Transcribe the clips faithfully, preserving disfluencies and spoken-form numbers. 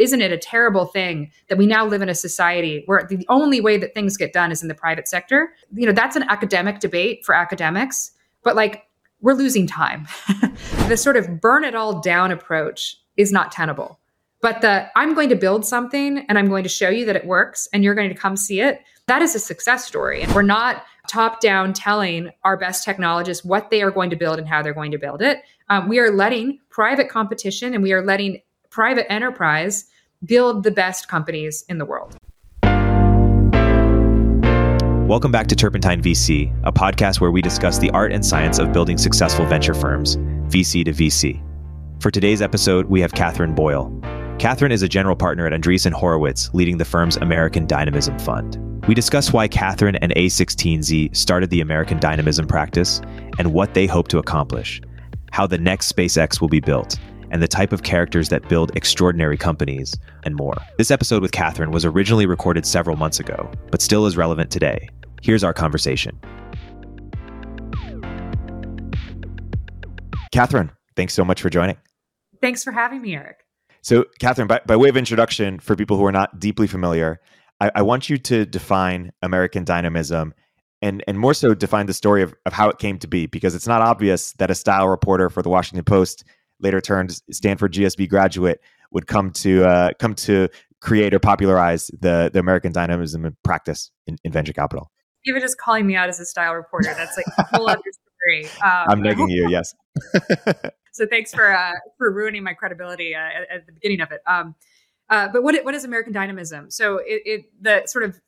Isn't it a terrible thing that we now live in a society where the only way that things get done is in the private sector? You know, that's an academic debate for academics, but like we're losing time. The sort of burn it all down approach is not tenable. But the I'm going to build something and I'm going to show you that it works and you're going to come see it, that is a success story. And we're not top down telling our best technologists what they are going to build and how they're going to build it. Um, we are letting private competition and we are letting private enterprise build the best companies in the world. Welcome back to Turpentine V C, a podcast where we discuss the art and science of building successful venture firms, V C to V C. For today's episode, we have Katherine Boyle. Katherine is a general partner at Andreessen Horowitz, leading the firm's American Dynamism Fund. We discuss why Katherine and A sixteen Z started the American Dynamism practice and what they hope to accomplish, how the next SpaceX will be built, and the type of characters that build extraordinary companies, and more. This episode with Katherine was originally recorded several months ago, but still is relevant today. Here's our conversation. Katherine, thanks so much for joining. Thanks for having me, Eric. So, Katherine, by, by way of introduction, for people who are not deeply familiar, I, I want you to define American Dynamism and and more so define the story of, of how it came to be, because it's not obvious that a style reporter for the Washington Post, later turned Stanford G S B graduate, would come to uh, come to create or popularize the, the American Dynamism practice in, in venture capital. Even just calling me out as a style reporter, that's like a whole other story. Um, I'm negging you, yes. So thanks for uh, for ruining my credibility uh, at, at the beginning of it. Um, uh, but what what is American Dynamism? So it, it the sort of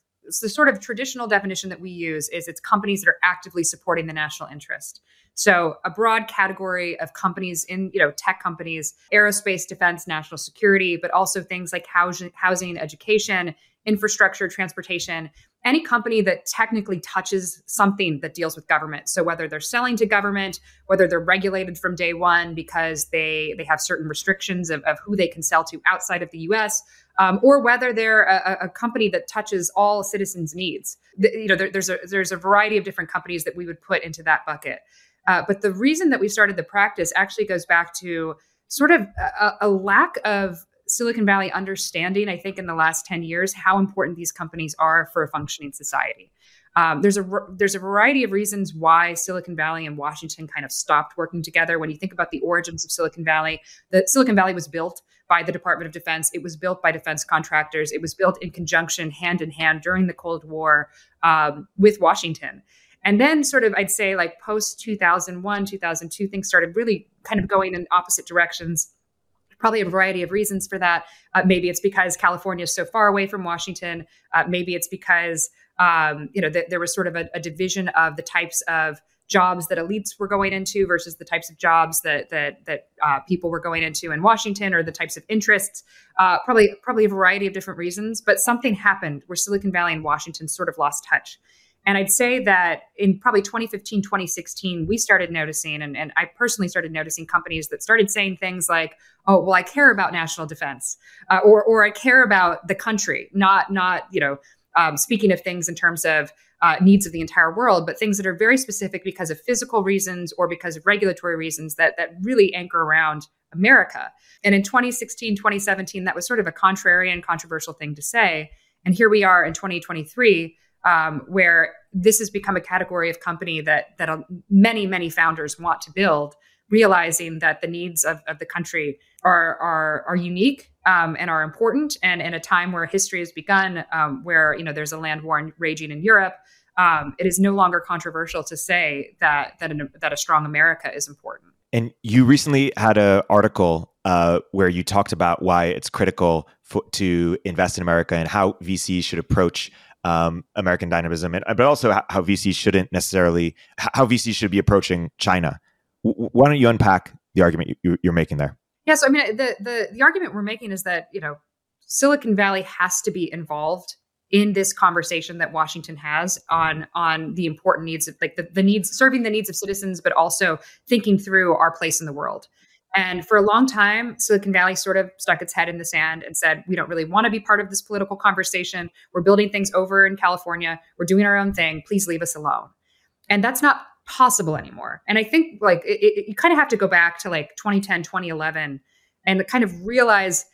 the sort of traditional definition that we use is it's companies that are actively supporting the national interest. So a broad category of companies in, you know, tech companies, aerospace, defense, national security, but also things like housing, housing, education, infrastructure, transportation, any company that technically touches something that deals with government. So whether they're selling to government, whether they're regulated from day one because they, they have certain restrictions of, of who they can sell to outside of the U S, um, or whether they're a, a company that touches all citizens' needs. The, you know, there, there's a, there's a variety of different companies that we would put into that bucket. Uh, but the reason that we started the practice actually goes back to sort of a, a lack of Silicon Valley understanding, I think, in the last ten years, how important these companies are for a functioning society. Um, there's a there's a variety of reasons why Silicon Valley and Washington kind of stopped working together. When you think about the origins of Silicon Valley, the Silicon Valley was built by the Department of Defense. It was built by defense contractors. It was built in conjunction, hand in hand, during the Cold War um, with Washington. And then sort of, I'd say like post two thousand one, two thousand two, things started really kind of going in opposite directions. Probably a variety of reasons for that. Uh, maybe it's because California is so far away from Washington. Uh, maybe it's because, um, you know, th- there was sort of a, a division of the types of jobs that elites were going into versus the types of jobs that that that uh, people were going into in Washington, or the types of interests. Uh, probably, probably a variety of different reasons. But something happened where Silicon Valley and Washington sort of lost touch. And I'd say that in probably twenty fifteen, twenty sixteen, we started noticing, and, and I personally started noticing companies that started saying things like, oh, well, I care about national defense, uh, or or I care about the country, not, not you know, um, speaking of things in terms of uh, needs of the entire world, but things that are very specific because of physical reasons or because of regulatory reasons that that really anchor around America. And in twenty sixteen, twenty seventeen, that was sort of a contrarian, controversial thing to say. And here we are in twenty twenty-three, Um, where this has become a category of company that that uh, many, many founders want to build, realizing that the needs of, of the country are are, are unique um, and are important. And in a time where history has begun, um, where you know there's a land war raging in Europe, um, it is no longer controversial to say that that an, that a strong America is important. And you recently had an article uh, where you talked about why it's critical for, to invest in America and how V C should approach Um, American Dynamism, and but also how, how V C shouldn't necessarily, how V C should be approaching China. W- why don't you unpack the argument you, you're making there? Yeah, so I mean, the, the the argument we're making is that, you know, Silicon Valley has to be involved in this conversation that Washington has on, on the important needs of like the, the needs, serving the needs of citizens, but also thinking through our place in the world. And for a long time, Silicon Valley sort of stuck its head in the sand and said, we don't really want to be part of this political conversation. We're building things over in California. We're doing our own thing. Please leave us alone. And that's not possible anymore. And I think like it, it, you kind of have to go back to like twenty ten, twenty eleven and kind of realize,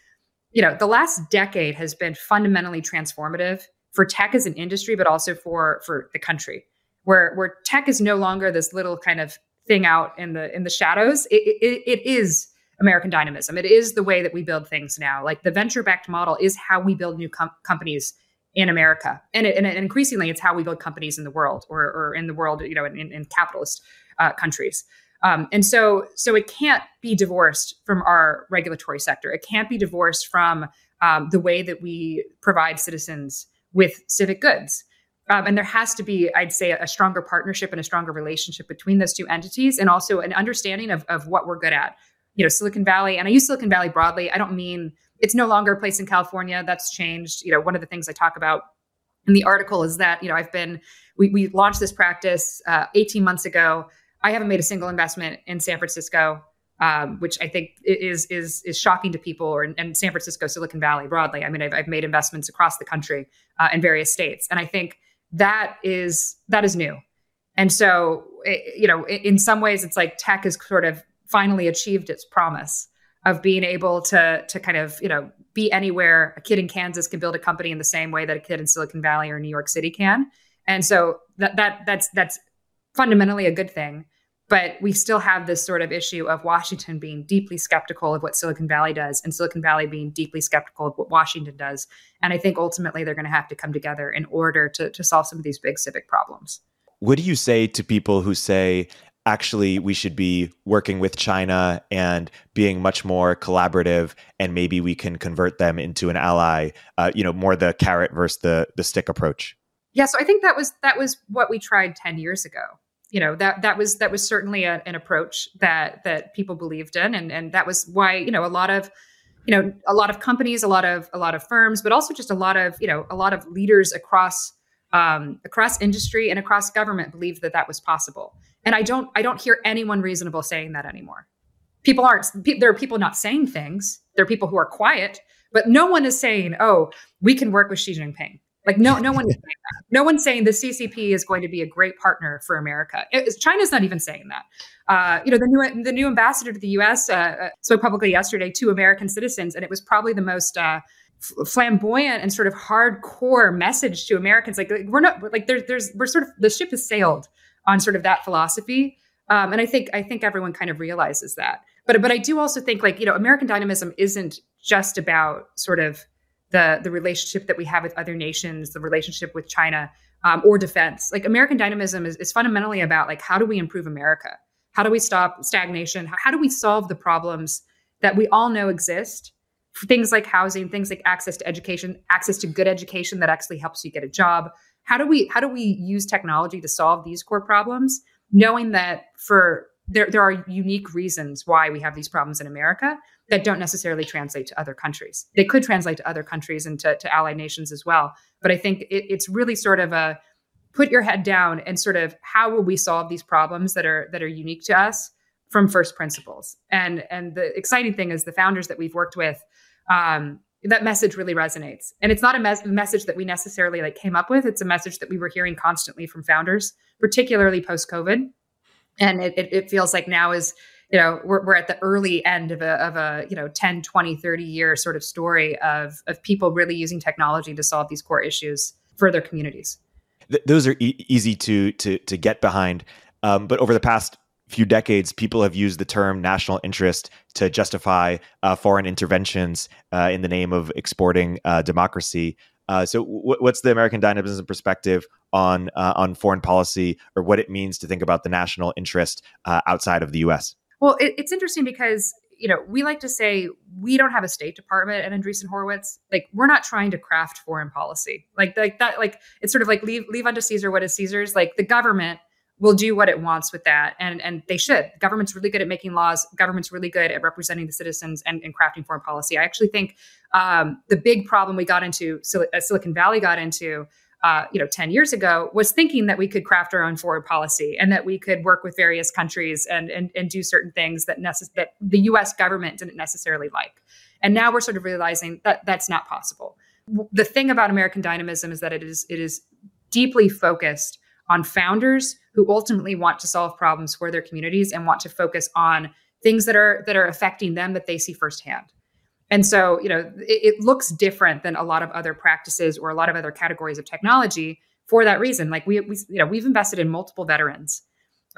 you know, the last decade has been fundamentally transformative for tech as an industry, but also for, for the country, where, where tech is no longer this little kind of thing out in the in the shadows. It, it, it is American dynamism. It is the way that we build things now. Like the venture-backed model is how we build new com- companies in America, and, it, and increasingly, it's how we build companies in the world, or, or in the world, you know, in, in capitalist uh, countries. Um, and so, so it can't be divorced from our regulatory sector. It can't be divorced from um, the way that we provide citizens with civic goods. Um, and there has to be, I'd say, a stronger partnership and a stronger relationship between those two entities, and also an understanding of, of what we're good at. You know, Silicon Valley, and I use Silicon Valley broadly. I don't mean it's no longer a place in California. That's changed. You know, one of the things I talk about in the article is that, you know, I've been, we, we launched this practice uh, eighteen months ago. I haven't made a single investment in San Francisco, um, which I think is is is shocking to people, or and San Francisco, Silicon Valley broadly. I mean, I've, I've made investments across the country uh, in various states. And I think That is that is new. And so, you know, in some ways, it's like tech has sort of finally achieved its promise of being able to to kind of, you know, be anywhere. A kid in Kansas can build a company in the same way that a kid in Silicon Valley or New York City can. And so that that that's that's fundamentally a good thing. But we still have this sort of issue of Washington being deeply skeptical of what Silicon Valley does, and Silicon Valley being deeply skeptical of what Washington does. And I think ultimately they're going to have to come together in order to, to solve some of these big civic problems. What do you say to people who say, actually, we should be working with China and being much more collaborative, and maybe we can convert them into an ally, uh, you know, more the carrot versus the, the stick approach? Yeah, so I think that was that was what we tried ten years ago. You know, that that was that was certainly a, an approach that that people believed in. And, and that was why, you know, a lot of, you know, a lot of companies, a lot of a lot of firms, but also just a lot of, you know, a lot of leaders across um, across industry and across government believed that that was possible. And I don't I don't hear anyone reasonable saying that anymore. People aren't pe- there are people not saying things. There are people who are quiet, but no one is saying, oh, we can work with Xi Jinping. Like, no, no one is saying that. No one's saying the C C P is going to be a great partner for America. It, China's not even saying that. Uh, you know, the new the new ambassador to the U S uh, spoke publicly yesterday to American citizens, and it was probably the most uh, f- flamboyant and sort of hardcore message to Americans. Like, like we're not like there's there's we're sort of the ship has sailed on sort of that philosophy, um, and I think I think everyone kind of realizes that. But but I do also think, like, you know, American dynamism isn't just about sort of the the relationship that we have with other nations, the relationship with China, um, or defense. Like, American dynamism is, is fundamentally about, like, how do we improve America? How do we stop stagnation? How, how do we solve the problems that we all know exist? Things like housing, things like access to education, access to good education that actually helps you get a job. How do we how do we use technology to solve these core problems, knowing that for there there are unique reasons why we have these problems in America that don't necessarily translate to other countries. They could translate to other countries and to, to allied nations as well. But I think it, it's really sort of a put your head down and sort of how will we solve these problems that are that are unique to us from first principles. And and the exciting thing is the founders that we've worked with, um, that message really resonates. And it's not a mes- message that we necessarily like came up with. It's a message that we were hearing constantly from founders, particularly post-COVID. And it, it, it feels like now is, you know, we're, we're at the early end of a, of a, you know, ten, twenty, thirty year sort of story of, of people really using technology to solve these core issues for their communities. Th- those are e- easy to, to, to get behind. Um, but over the past few decades, people have used the term national interest to justify uh, foreign interventions uh, in the name of exporting uh, democracy. Uh, so w- what's the American dynamism perspective on, uh, on foreign policy, or what it means to think about the national interest uh, outside of the U S? Well, it, it's interesting because, you know, we like to say we don't have a State Department at Andreessen Horowitz. Like, we're not trying to craft foreign policy like like that. Like, it's sort of like leave leave unto Caesar what is Caesar's. Like, the government will do what it wants with that. And, and they should. Government's really good at making laws. Government's really good at representing the citizens and, and crafting foreign policy. I actually think um, the big problem we got into, Sil- uh, Silicon Valley got into, Uh, you know, ten years ago, was thinking that we could craft our own foreign policy and that we could work with various countries and and, and do certain things that necess- that the U S government didn't necessarily like. And now we're sort of realizing that that's not possible. The thing about American dynamism is that it is it is deeply focused on founders who ultimately want to solve problems for their communities and want to focus on things that are that are affecting them that they see firsthand. And so, you know, it, it looks different than a lot of other practices or a lot of other categories of technology for that reason. Like we, we you know, we've invested in multiple veterans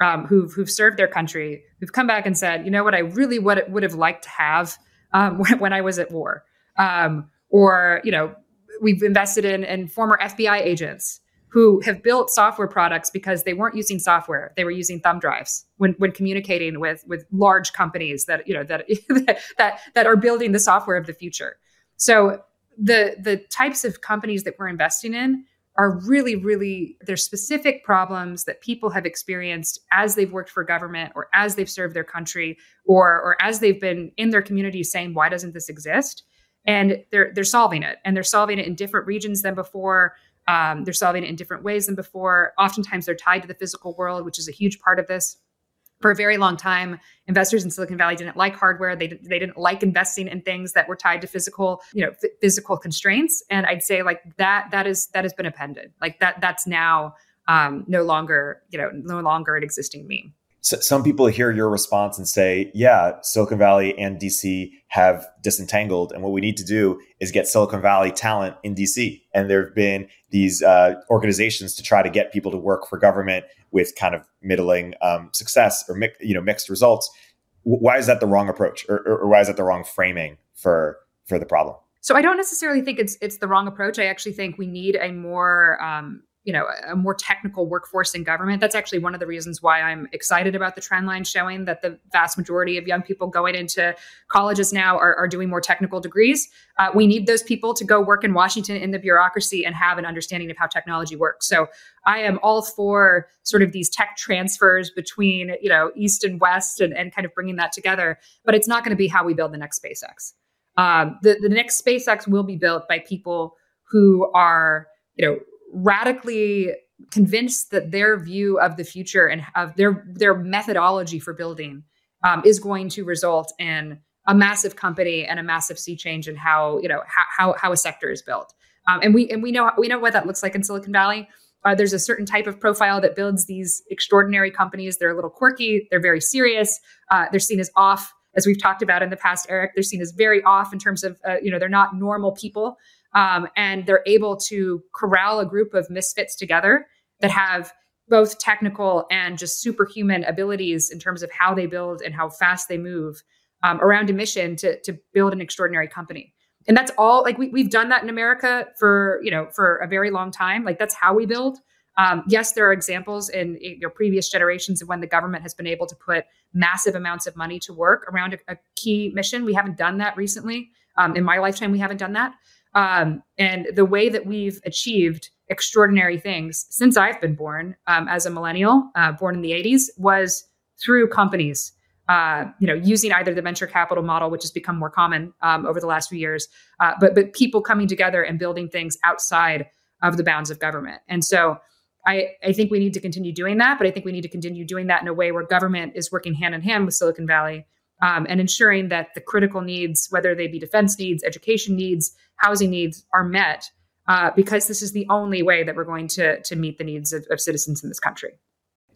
um, who've who've served their country, who've come back and said, you know what, I really would, would have liked to have um, when, when I was at war. Um, or, you know, we've invested in, in former F B I agents who have built software products because they weren't using software. They were using thumb drives when, when communicating with, with large companies that, you know, that, that, that are building the software of the future. So the, the types of companies that we're investing in are really, really, they're specific problems that people have experienced as they've worked for government or as they've served their country or, or as they've been in their community saying, why doesn't this exist? And they're, they're solving it, and they're solving it in different regions than before. Um, they're solving it in different ways than before. Oftentimes they're tied to the physical world, which is a huge part of this. For a very long time, investors in Silicon Valley didn't like hardware. They, they didn't like investing in things that were tied to physical, you know, f- physical constraints. And I'd say like that, that is, that has been appended. Like that, that's now um, no longer, you know, no longer an existing meme. So some people hear your response and say, yeah, Silicon Valley and D C have disentangled. And what we need to do is get Silicon Valley talent in D C. And there have been these uh, organizations to try to get people to work for government with kind of middling um, success or mi- you know mixed results. W- why is that the wrong approach, or, or, or why is that the wrong framing for for the problem? So I don't necessarily think it's it's the wrong approach. I actually think we need a more... Um, you know, a more technical workforce in government. That's actually one of the reasons why I'm excited about the trend line showing that the vast majority of young people going into colleges now are, are doing more technical degrees. Uh, we need those people to go work in Washington in the bureaucracy and have an understanding of how technology works. So I am all for sort of these tech transfers between, you know, East and West and, and kind of bringing that together, but it's not going to be how we build the next SpaceX. Um, the, the next SpaceX will be built by people who are, you know, radically convinced that their view of the future and of their their methodology for building um, is going to result in a massive company and a massive sea change in how, you know, how how a sector is built. Um, and we and we know we know what that looks like in Silicon Valley. Uh, there's a certain type of profile that builds these extraordinary companies. They're a little quirky. They're very serious. Uh, they're seen as off, as we've talked about in the past, Eric. They're seen as very off in terms of, uh, you know, they're not normal people. Um, and they're able to corral a group of misfits together that have both technical and just superhuman abilities in terms of how they build and how fast they move um, around a mission to, to build an extraordinary company. And that's all, like we, we've done that in America for, you know, for a very long time. Like that's how we build. Um, yes, there are examples in, in your previous generations of when the government has been able to put massive amounts of money to work around a, a key mission. We haven't done that recently. Um, in my lifetime, we haven't done that. Um, and the way that we've achieved extraordinary things since I've been born um, as a millennial, uh, born in the eighties, was through companies, uh, you know, using either the venture capital model, which has become more common um, over the last few years, uh, but but people coming together and building things outside of the bounds of government. And so I, I think we need to continue doing that, but I think we need to continue doing that in a way where government is working hand in hand with Silicon Valley. Um, and ensuring that the critical needs, whether they be defense needs, education needs, housing needs, are met, uh, because this is the only way that we're going to to meet the needs of, of citizens in this country.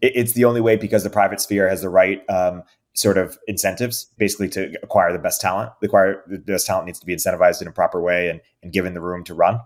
It's the only way because the private sphere has the right um, sort of incentives, basically, to acquire the best talent. The, acquire, the best talent needs to be incentivized in a proper way and, and given the room to run.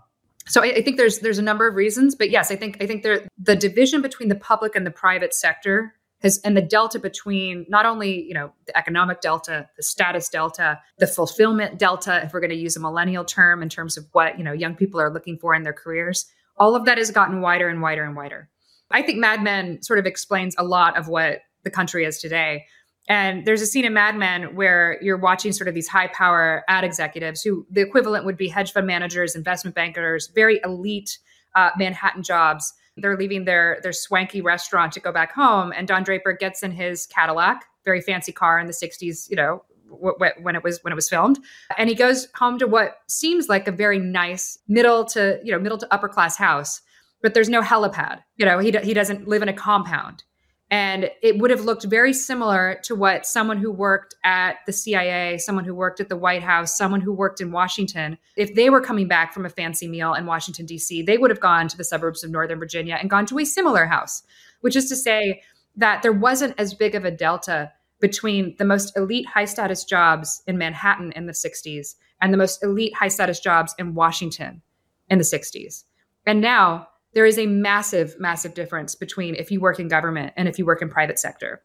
So I, I think there's there's a number of reasons, but yes, I think I think there, the division between the public and the private sector. Has, and the delta between not only, you know, the economic delta, the status delta, the fulfillment delta, if we're going to use a millennial term in terms of what, you know, young people are looking for in their careers, all of that has gotten wider and wider and wider. I think Mad Men sort of explains a lot of what the country is today. And there's a scene in Mad Men where you're watching sort of these high power ad executives who the equivalent would be hedge fund managers, investment bankers, very elite uh, Manhattan jobs. they're leaving their, their swanky restaurant to go back home. And Don Draper gets in his Cadillac, very fancy car in the sixties, you know, w- w- when it was, when it was filmed. And he goes home to what seems like a very nice middle to, you know, middle to upper class house, but there's no helipad. You know, he, d- he doesn't live in a compound. And it would have looked very similar to what someone who worked at the C I A, someone who worked at the White House, someone who worked in Washington, if they were coming back from a fancy meal in Washington, D C, they would have gone to the suburbs of Northern Virginia and gone to a similar house, which is to say that there wasn't as big of a delta between the most elite high-status jobs in Manhattan in the sixties and the most elite high-status jobs in Washington in the sixties. And now, there is a massive, massive difference between if you work in government and if you work in private sector.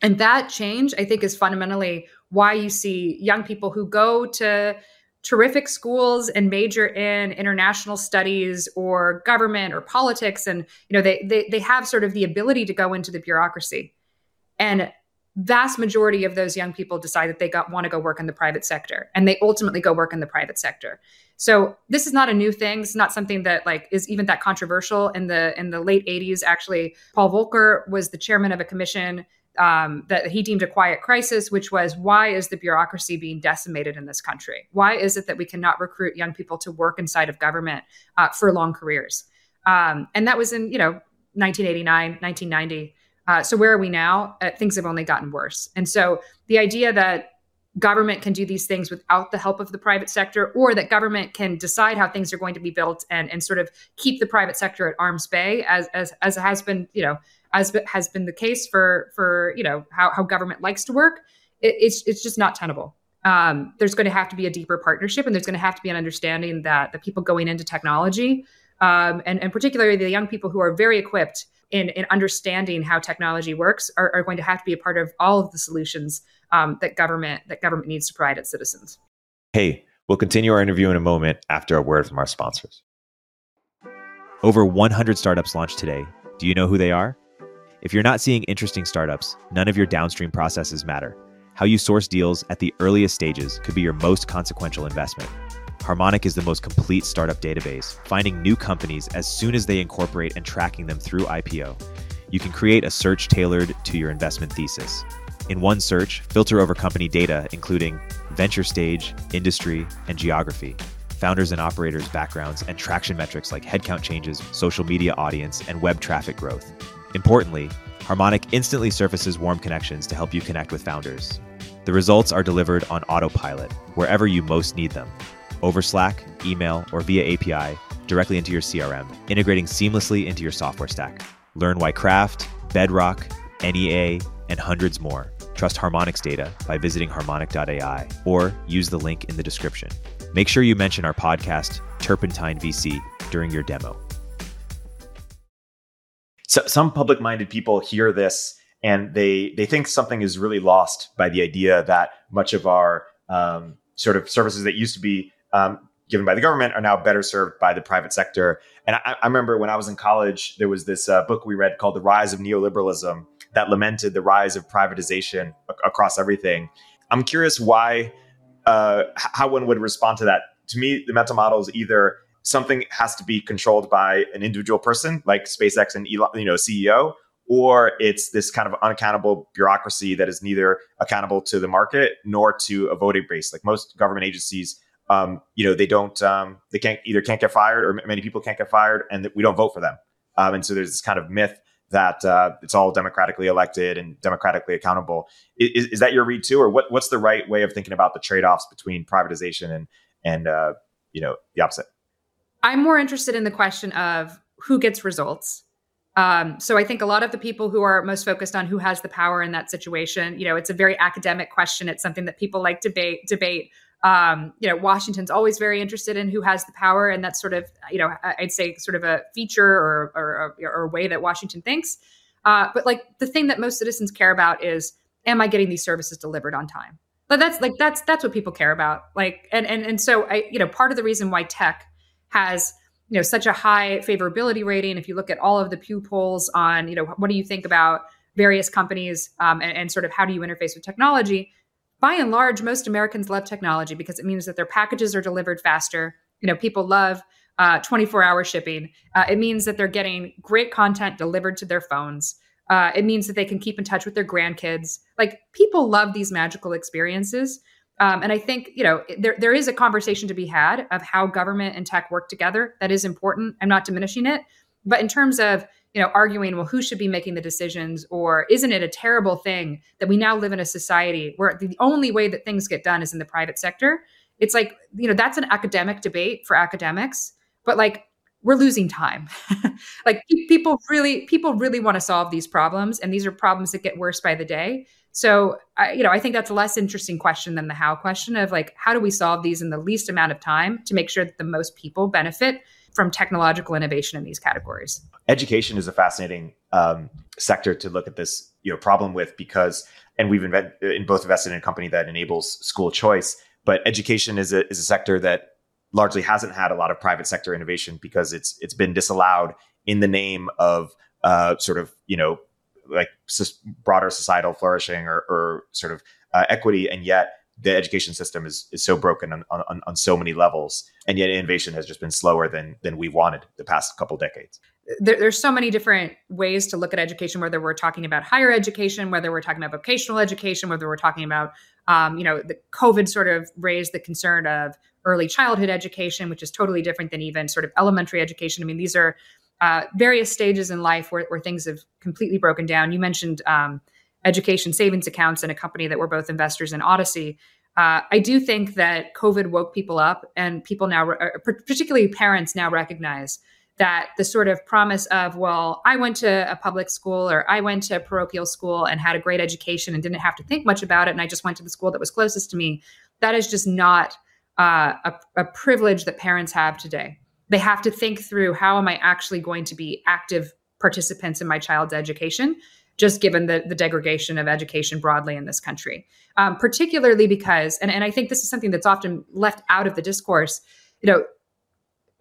And that change, I think, is fundamentally why you see young people who go to terrific schools and major in international studies or government or politics. And, you know, they they they have sort of the ability to go into the bureaucracy. And vast majority of those young people decide that they got, want to go work in the private sector, and they ultimately go work in the private sector. So this is not a new thing. It's not something that like is even that controversial. In the in the late eighties, actually, Paul Volcker was the chairman of a commission um, that he deemed a quiet crisis, which was, why is the bureaucracy being decimated in this country? Why is it that we cannot recruit young people to work inside of government uh, for long careers? Um, and that was in, you know, nineteen eighty-nine, nineteen ninety. Uh, so where are we now? Uh, things have only gotten worse. And so the idea that government can do these things without the help of the private sector, or that government can decide how things are going to be built and and sort of keep the private sector at arm's bay, as as as has been, you know, as has been the case for for you know how how government likes to work, it, it's it's just not tenable. Um, there's going to have to be a deeper partnership, and there's going to have to be an understanding that the people going into technology, um, and and particularly the young people who are very equipped in, in understanding how technology works, are, are going to have to be a part of all of the solutions um, that government that government needs to provide its citizens. Hey, we'll continue our interview in a moment after a word from our sponsors. Over one hundred startups launched today. Do you know who they are? If you're not seeing interesting startups, none of your downstream processes matter. How you source deals at the earliest stages could be your most consequential investment. Harmonic is the most complete startup database, finding new companies as soon as they incorporate and tracking them through I P O. You can create a search tailored to your investment thesis. In one search, filter over company data, including venture stage, industry, and geography, founders and operators' backgrounds, and traction metrics like headcount changes, social media audience, and web traffic growth. Importantly, Harmonic instantly surfaces warm connections to help you connect with founders. The results are delivered on autopilot, wherever you most need them. Over Slack, email, or via A P I, directly into your C R M, integrating seamlessly into your software stack. Learn why Craft, Bedrock, N E A, and hundreds more trust Harmonic's data by visiting harmonic dot A I or use the link in the description. Make sure you mention our podcast, Turpentine V C, during your demo. So some public-minded people hear this and they, they think something is really lost by the idea that much of our um, sort of services that used to be Um, given by the government are now better served by the private sector. And I, I remember when I was in college, there was this uh, book we read called The Rise of Neoliberalism that lamented the rise of privatization a- across everything. I'm curious why, uh, how one would respond to that. To me, the mental model is either something has to be controlled by an individual person like SpaceX and Elon, you know, C E O, or it's this kind of unaccountable bureaucracy that is neither accountable to the market nor to a voting base. Like most government agencies, Um, you know, they don't, um, they can't either can't get fired or many people can't get fired, and we don't vote for them. Um, and so there's this kind of myth that uh, it's all democratically elected and democratically accountable. Is, is that your read too? Or what, what's the right way of thinking about the trade-offs between privatization and, and uh, you know, the opposite? I'm more interested in the question of who gets results. Um, so I think a lot of the people who are most focused on who has the power in that situation, you know, it's a very academic question. It's something that people like debate, debate. Um, you know, Washington's always very interested in who has the power. And that's sort of, you know, I'd say sort of a feature or or, or, or a way that Washington thinks. Uh, but like the thing that most citizens care about is, am I getting these services delivered on time? But that's like, that's, that's what people care about. Like, and, and, and so I, you know, part of the reason why tech has, you know, such a high favorability rating, if you look at all of the Pew polls on, you know, what do you think about various companies, um, and, and sort of how do you interface with technology? By and large, most Americans love technology because it means that their packages are delivered faster. You know, people love uh, twenty-four hour shipping. Uh, it means that they're getting great content delivered to their phones. Uh, it means that they can keep in touch with their grandkids. Like, people love these magical experiences. Um, and I think, you know, there there is a conversation to be had of how government and tech work together. That is important. I'm not diminishing it. But in terms of, you know, arguing, well, who should be making the decisions, or isn't it a terrible thing that we now live in a society where the only way that things get done is in the private sector? It's like, you know, that's an academic debate for academics, but like, we're losing time. Like people really, people really want to solve these problems. And these are problems that get worse by the day. So, I, you know, I think that's a less interesting question than the how question of like, how do we solve these in the least amount of time to make sure that the most people benefit from technological innovation in these categories? Education is a fascinating um, sector to look at this, you know, problem with, because, and we've invent, in both invested in a company that enables school choice, but education is a, is a sector that largely hasn't had a lot of private sector innovation because it's it's been disallowed in the name of uh, sort of, you know, like broader societal flourishing or, or sort of uh, equity. And yet the education system is is so broken on, on, on so many levels. And yet innovation has just been slower than than we wanted the past couple decades. There, there's so many different ways to look at education, whether we're talking about higher education, whether we're talking about vocational education, whether we're talking about, um, you know, the COVID sort of raised the concern of early childhood education, which is totally different than even sort of elementary education. I mean, these are uh, various stages in life where, where things have completely broken down. You mentioned um, education savings accounts in a company that we're both investors in, Odyssey. Uh, I do think that COVID woke people up, and people now, re- particularly parents now recognize that the sort of promise of, well, I went to a public school or I went to a parochial school and had a great education and didn't have to think much about it, and I just went to the school that was closest to me. That is just not uh, a, a privilege that parents have today. They have to think through, how am I actually going to be active participants in my child's education, just given the, the degradation of education broadly in this country, um, particularly because, and, and I think this is something that's often left out of the discourse, you know,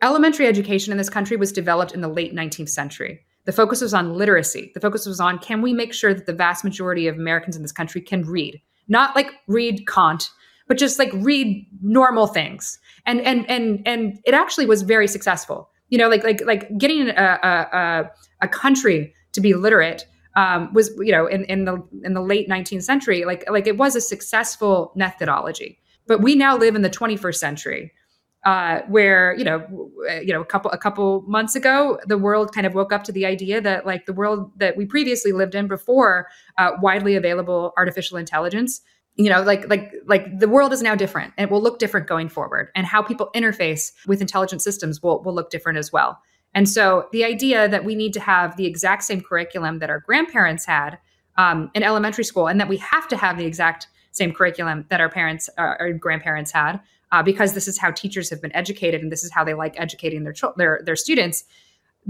elementary education in this country was developed in the late nineteenth century. The focus was on literacy. The focus was on, can we make sure that the vast majority of Americans in this country can read? Not like read Kant, but just like read normal things. And and and and it actually was very successful. You know, like like like getting a a, a country to be literate um, was, you know, in in the in the late nineteenth century, like like it was a successful methodology. But we now live in the twenty-first century. Uh, where, you know, you know, a couple a couple months ago, the world kind of woke up to the idea that like the world that we previously lived in before uh, widely available artificial intelligence, you know, like like like the world is now different, and it will look different going forward, and how people interface with intelligent systems will will look different as well. And so the idea that we need to have the exact same curriculum that our grandparents had um, in elementary school, and that we have to have the exact same curriculum that our parents uh, our grandparents had, Uh, because this is how teachers have been educated and this is how they like educating their, their their students,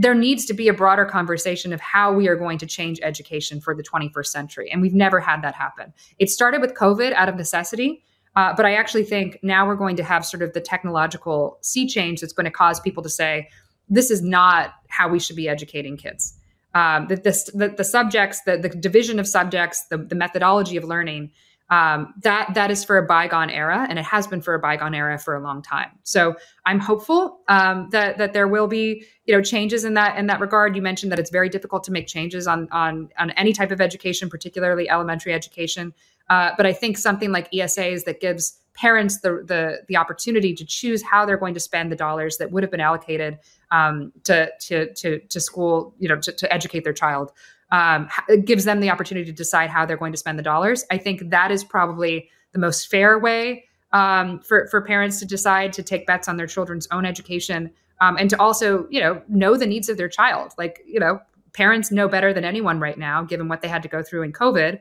there needs to be a broader conversation of how we are going to change education for the twenty-first century. And we've never had that happen. It started with COVID out of necessity, uh, but I actually think now we're going to have sort of the technological sea change that's going to cause people to say, this is not how we should be educating kids. Um, the, the, the, the subjects, the, the division of subjects, the, the methodology of learning, Um, that that is for a bygone era, and it has been for a bygone era for a long time. So I'm hopeful um, that that there will be, you know, changes in that in that regard. You mentioned that it's very difficult to make changes on on on any type of education, particularly elementary education. Uh, but I think something like E S As that gives parents the the the opportunity to choose how they're going to spend the dollars that would have been allocated um, to to to to school, you know, to, to educate their child. Um, it gives them the opportunity to decide how they're going to spend the dollars. I think that is probably the most fair way um, for, for parents to decide to take bets on their children's own education um, and to also, you know, know the needs of their child. Like, you know, parents know better than anyone right now, given what they had to go through in COVID,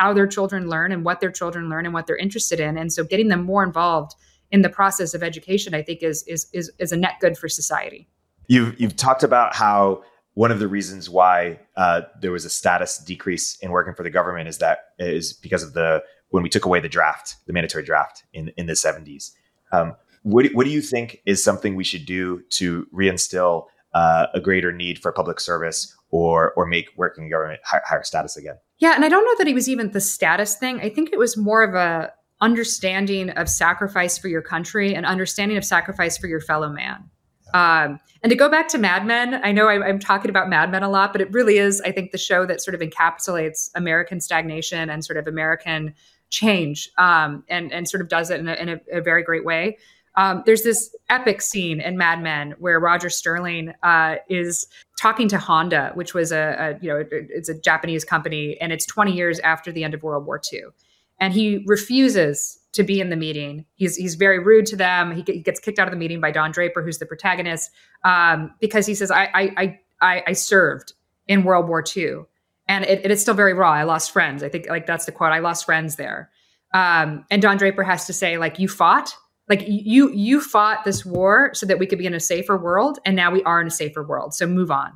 how their children learn and what their children learn and what they're interested in. And so getting them more involved in the process of education, I think, is is is, is a net good for society. You've, you've talked about how one of the reasons why uh, there was a status decrease in working for the government is that is because of the when we took away the draft, the mandatory draft in in the seventies. Um, what, what do you think is something we should do to reinstill uh, a greater need for public service or or make working government high, higher status again? Yeah, and I don't know that it was even the status thing. I think it was more of a understanding of sacrifice for your country and understanding of sacrifice for your fellow man. Um, and to go back to Mad Men, I know I'm, I'm talking about Mad Men a lot, but it really is, I think, the show that sort of encapsulates American stagnation and sort of American change, um, and, and sort of does it in a, in a, a very great way. Um, there's this epic scene in Mad Men where Roger Sterling uh, is talking to Honda, which was a, a you know, it, it's a Japanese company, and it's twenty years after the end of World War Two. And he refuses to be in the meeting. He's he's very rude to them. He, he gets kicked out of the meeting by Don Draper, who's the protagonist, um, because he says, I I I I served in World War Two. And it, it is still very raw. I lost friends. I think like that's the quote. I lost friends there. Um, and Don Draper has to say, like, you fought? Like you you fought this war so that we could be in a safer world, and now we are in a safer world. So move on.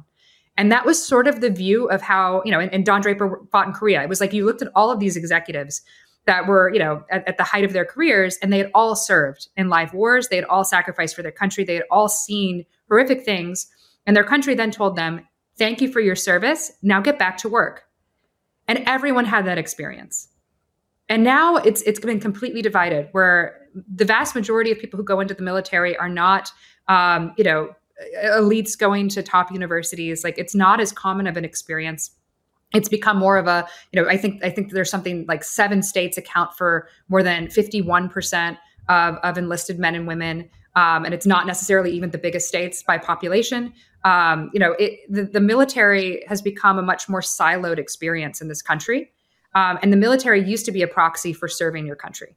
And that was sort of the view of how, you know, and, and Don Draper fought in Korea. It was like you looked at all of these executives that were, you know, at, at the height of their careers, and they had all served in live wars. They had all sacrificed for their country. They had all seen horrific things. And their country then told them, thank you for your service. Now get back to work. And everyone had that experience. And now it's it's been completely divided, where the vast majority of people who go into the military are not, um, you know, elites going to top universities. Like, it's not as common of an experience. It's become more of a, you know, I think I think there's something like seven states account for more than fifty-one percent of, of enlisted men and women. Um, and it's not necessarily even the biggest states by population. Um, you know, it, the, the military has become a much more siloed experience in this country. Um, and the military used to be a proxy for serving your country.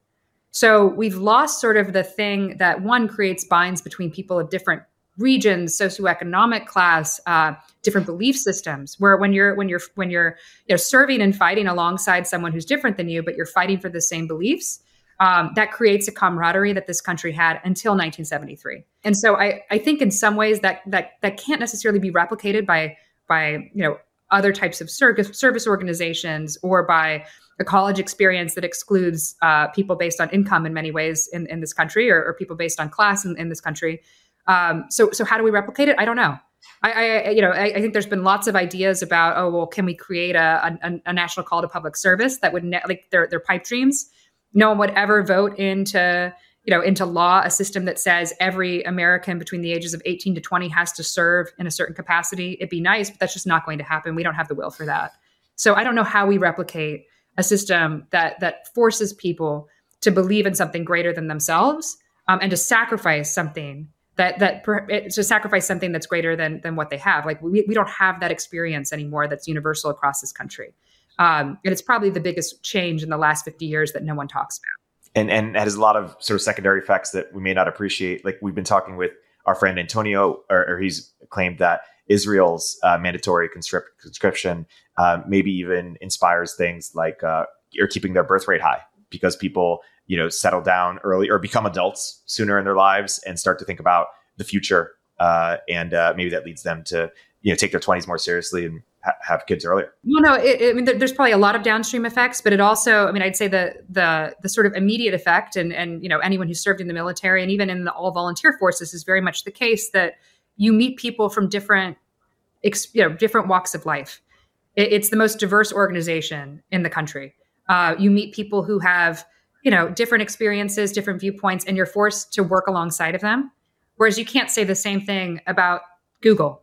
So we've lost sort of the thing that, one, creates binds between people of different regions, socioeconomic class, uh, different belief systems, where when you're when you're when you're you know serving and fighting alongside someone who's different than you, but you're fighting for the same beliefs, um, that creates a camaraderie that this country had until nineteen seventy-three. And so I I think in some ways that that that can't necessarily be replicated by by you know other types of service organizations or by a college experience that excludes uh, people based on income in many ways in, in this country, or, or people based on class in, in this country. Um, so, so how do we replicate it? I don't know. I, I you know, I, I think there's been lots of ideas about, oh, well, can we create a, a, a national call to public service that would ne- like their, their pipe dreams? No one would ever vote into, you know, into law a system that says every American between the ages of eighteen to twenty has to serve in a certain capacity. It'd be nice, but that's just not going to happen. We don't have the will for that. So I don't know how we replicate a system that, that forces people to believe in something greater than themselves, um, and to sacrifice something that that to sacrifice something that's greater than than what they have. Like we, we don't have that experience anymore that's universal across this country. Um, and it's probably the biggest change in the last fifty years that no one talks about. And and that has a lot of sort of secondary effects that we may not appreciate. Like we've been talking with our friend Antonio, or, or he's claimed that Israel's uh, mandatory conscript, conscription uh, maybe even inspires things like uh, you're keeping their birth rate high because people, you know, settle down early or become adults sooner in their lives and start to think about the future. Uh, and uh, maybe that leads them to, you know, take their twenties more seriously and ha- have kids earlier. You know, it, it, I mean, there, there's probably a lot of downstream effects, but it also, I mean, I'd say the the the sort of immediate effect, and, and you know, anyone who served in the military and even in the all volunteer forces is very much the case that you meet people from different, you know, different walks of life. It, it's the most diverse organization in the country. Uh, you meet people who have, you know, different experiences, different viewpoints, and you're forced to work alongside of them. Whereas you can't say the same thing about Google.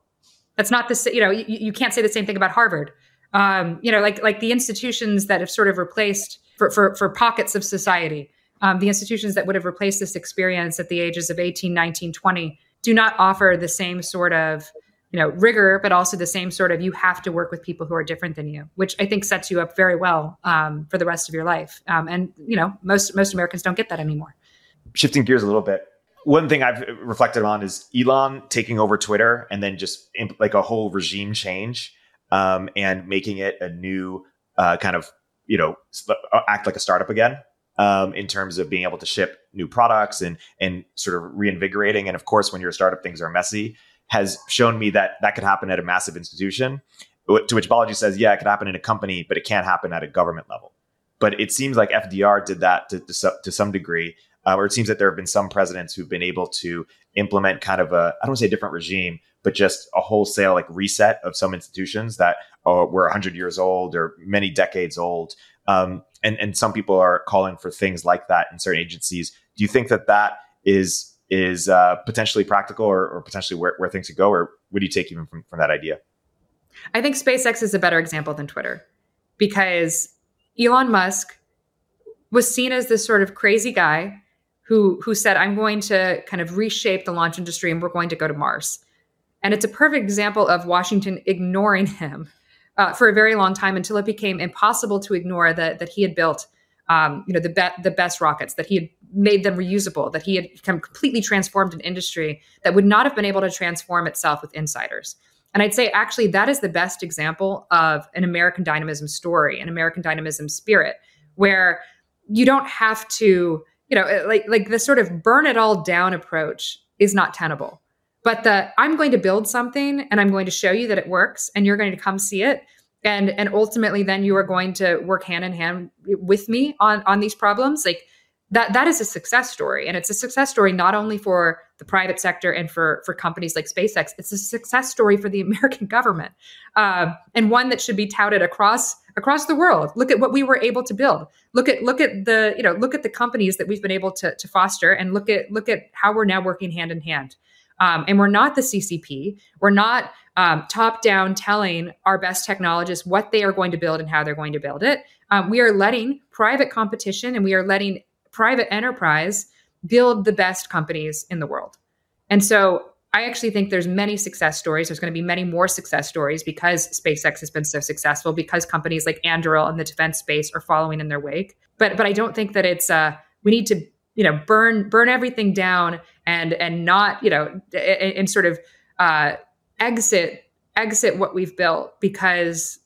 That's not the same, you know, you, you can't say the same thing about Harvard. Um, you know, like like the institutions that have sort of replaced for for, for pockets of society, um, the institutions that would have replaced this experience at the ages of eighteen, nineteen, twenty do not offer the same sort of, you know, rigor, but also the same sort of, you have to work with people who are different than you, which I think sets you up very well um, for the rest of your life. Um, and, you know, most, most Americans don't get that anymore. Shifting gears a little bit. One thing I've reflected on is Elon taking over Twitter and then just imp- like a whole regime change um, and making it a new uh, kind of, you know, act like a startup again. Um, in terms of being able to ship new products and and sort of reinvigorating. And of course, when you're a startup, things are messy, has shown me that that could happen at a massive institution, to which Balaji says, yeah, it could happen in a company, but it can't happen at a government level. But it seems like F D R did that to, to, to some degree, uh, or it seems that there have been some presidents who've been able to implement kind of a, I don't want to say a different regime, but just a wholesale like reset of some institutions that uh, were one hundred years old or many decades old. Um, and, and some people are calling for things like that in certain agencies. Do you think that that is is uh, potentially practical or, or potentially where, where things could go? Or what do you take even from, from that idea? I think SpaceX is a better example than Twitter, because Elon Musk was seen as this sort of crazy guy who who said, I'm going to kind of reshape the launch industry and we're going to go to Mars. And it's a perfect example of Washington ignoring him uh, for a very long time, until it became impossible to ignore that that he had built um, you know, the, be- the best rockets, that he had made them reusable, that he had become completely transformed an industry that would not have been able to transform itself with insiders. And I'd say, actually, that is the best example of an American dynamism story, an American dynamism spirit, where you don't have to, you know, like, like the sort of burn it all down approach is not tenable. But the, I'm going to build something and I'm going to show you that it works and you're going to come see it. And, and ultimately, then you are going to work hand in hand with me on, on these problems. Like that, that is a success story. And it's a success story not only for the private sector and for, for companies like SpaceX, it's a success story for the American government, um, and one that should be touted across across the world. Look at what we were able to build. Look at look at the you know look at the companies that we've been able to, to foster, and look at look at how we're now working hand in hand. Um, and we're not the C C P. We're not um, top down telling our best technologists what they are going to build and how they're going to build it. Um, we are letting private competition and we are letting private enterprise build the best companies in the world. And so I actually think there's many success stories. There's going to be many more success stories because SpaceX has been so successful, because companies like Anduril in the defense space are following in their wake. But but I don't think that it's, uh, we need to, you know, burn burn everything down and and not, you know, and, and sort of uh, exit, exit what we've built because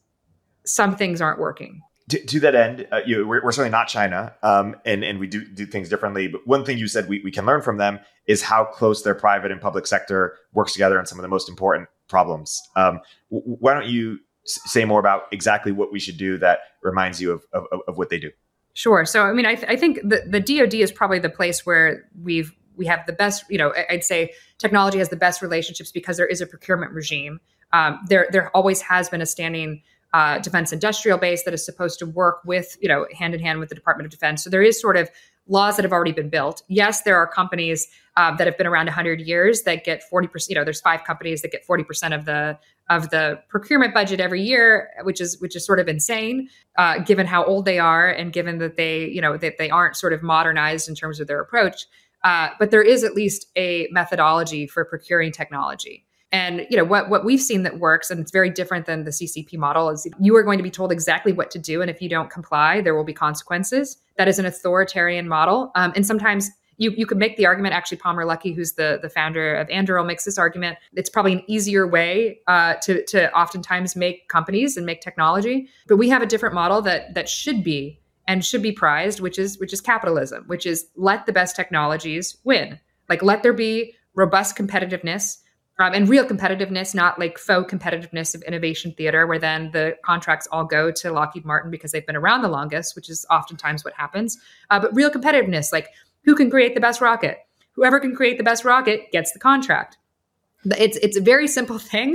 some things aren't working. To, to that end, uh, you know, we're, we're certainly not China, um, and, and we do, do things differently. But one thing you said we, we can learn from them is how close their private and public sector works together on some of the most important problems. Um, w- why don't you s- say more about exactly what we should do that reminds you of, of, of what they do? Sure. So, I mean, I, th- I think the, the D O D is probably the place where we've we have the best, you know, I'd say technology has the best relationships because there is a procurement regime. Um, there, there always has been a standing Uh, defense industrial base that is supposed to work with, you know, hand in hand with the Department of Defense. So there is sort of laws that have already been built. Yes, there are companies uh, that have been around one hundred years that get forty percent. You know, there's five companies that get forty percent of the of the procurement budget every year, which is which is sort of insane, uh, given how old they are and given that they, you know, that they aren't sort of modernized in terms of their approach. Uh, but there is at least a methodology for procuring technology. And you know what what we've seen that works, and it's very different than the C C P model, is you are going to be told exactly what to do, and if you don't comply, there will be consequences. That is an authoritarian model, um, and sometimes you you could make the argument. Actually, Palmer Luckey, who's the the founder of Anduril, makes this argument. It's probably an easier way uh, to to oftentimes make companies and make technology, but we have a different model that that should be and should be prized, which is which is capitalism, which is let the best technologies win. Like let there be robust competitiveness. Um, and real competitiveness, not like faux competitiveness of innovation theater, where then the contracts all go to Lockheed Martin because they've been around the longest, which is oftentimes what happens. Uh, but real competitiveness, like who can create the best rocket? Whoever can create the best rocket gets the contract. It's it's a very simple thing.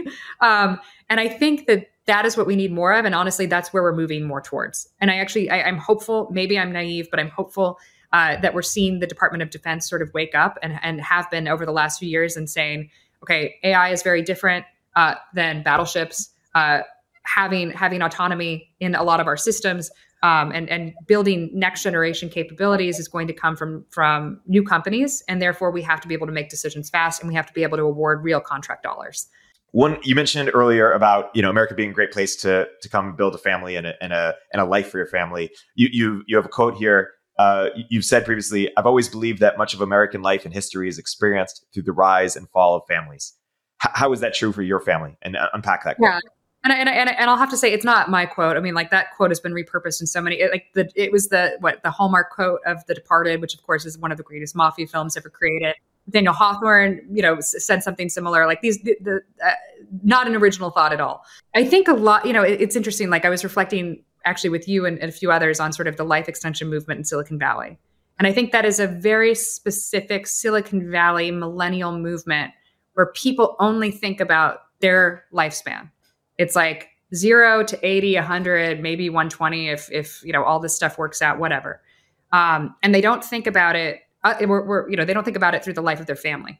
Um, and I think that that is what we need more of. And honestly, that's where we're moving more towards. And I actually, I, I'm hopeful, maybe I'm naive, but I'm hopeful uh, that we're seeing the Department of Defense sort of wake up and, and have been over the last few years and saying, okay, A I is very different uh, than battleships. Uh, having having autonomy in a lot of our systems um, and and building next generation capabilities is going to come from from new companies, and therefore we have to be able to make decisions fast, and we have to be able to award real contract dollars. One you mentioned earlier about you know America being a great place to to come build a family and a and a, and a life for your family. You you you have a quote here. Uh, you've said previously, I've always believed that much of American life and history is experienced through the rise and fall of families. H- how is that true for your family? And uh, unpack that quote. Yeah, and, I, and, I, and, I, and I'll have to say it's not my quote. I mean, like that quote has been repurposed in so many. It, like the, it was the what the hallmark quote of The Departed, which of course is one of the greatest mafia films ever created. Daniel Hawthorne, you know, said something similar. Like these, the, the uh, not an original thought at all. I think a lot. You know, it, it's interesting. Like I was reflecting. Actually with you and, and a few others on sort of the life extension movement in Silicon Valley. And I think that is a very specific Silicon Valley millennial movement where people only think about their lifespan. It's like zero to eighty, one hundred, maybe one twenty if, if you know all this stuff works out, whatever. Um, and they don't think about it uh, we're, we're, you know, they don't think about it through the life of their family.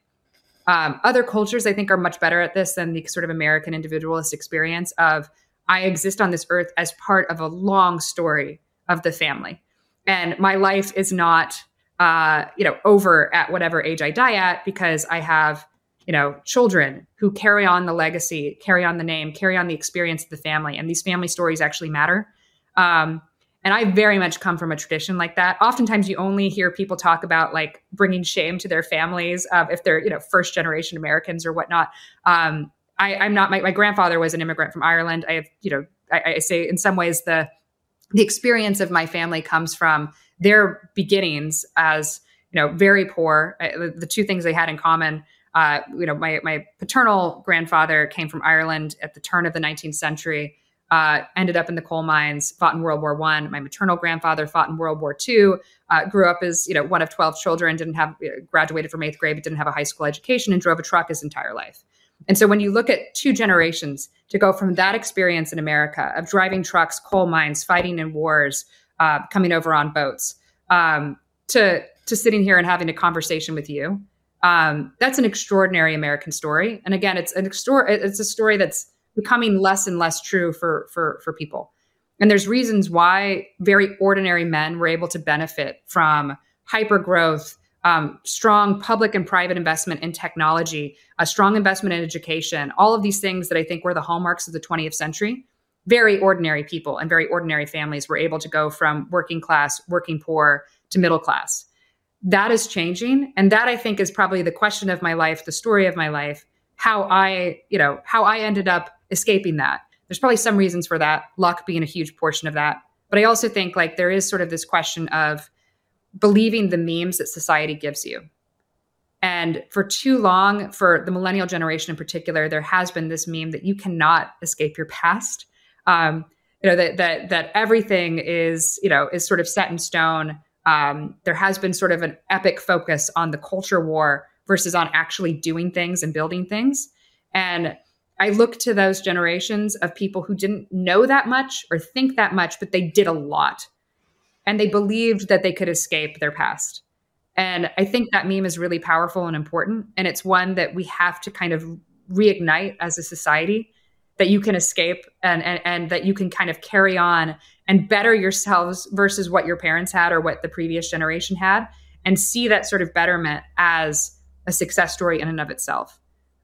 Um, other cultures, I think, are much better at this than the sort of American individualist experience of, I exist on this earth as part of a long story of the family. And my life is not, uh, you know, over at whatever age I die at, because I have, you know, children who carry on the legacy, carry on the name, carry on the experience of the family. And these family stories actually matter. Um, and I very much come from a tradition like that. Oftentimes you only hear people talk about like bringing shame to their families uh, if they're, you know, first generation Americans or whatnot. Um, I, I'm not, my, my grandfather was an immigrant from Ireland. I have, you know, I, I say in some ways the, the experience of my family comes from their beginnings as, you know, very poor. I, the two things they had in common, Uh, you know, my, my paternal grandfather came from Ireland at the turn of the nineteenth century, uh, ended up in the coal mines, fought in World War One. My maternal grandfather fought in World War Two, uh, grew up as, you know, one of twelve children, didn't have, you know, graduated from eighth grade, but didn't have a high school education, and drove a truck his entire life. And so when you look at two generations to go from that experience in America of driving trucks, coal mines, fighting in wars, uh, coming over on boats, um, to, to sitting here and having a conversation with you, Um, that's an extraordinary American story. And again, it's an extra, it's a story that's becoming less and less true for, for, for people. And there's reasons why very ordinary men were able to benefit from hyper growth, um, strong public and private investment in technology, a strong investment in education, all of these things that I think were the hallmarks of the twentieth century. Very ordinary people and very ordinary families were able to go from working class, working poor to middle class. That is changing. And that, I think, is probably the question of my life, the story of my life, how I, you know, how I ended up escaping that. There's probably some reasons for that, luck being a huge portion of that. But I also think like there is sort of this question of believing the memes that society gives you. And for too long, for the millennial generation in particular, there has been this meme that you cannot escape your past. Um, you know, that, that, that everything is, you know, is sort of set in stone. Um, there has been sort of an epic focus on the culture war versus on actually doing things and building things. And I look to those generations of people who didn't know that much or think that much, but they did a lot. And they believed that they could escape their past. And I think that meme is really powerful and important. And it's one that we have to kind of reignite as a society, that you can escape and, and, and that you can kind of carry on and better yourselves versus what your parents had or what the previous generation had, and see that sort of betterment as a success story in and of itself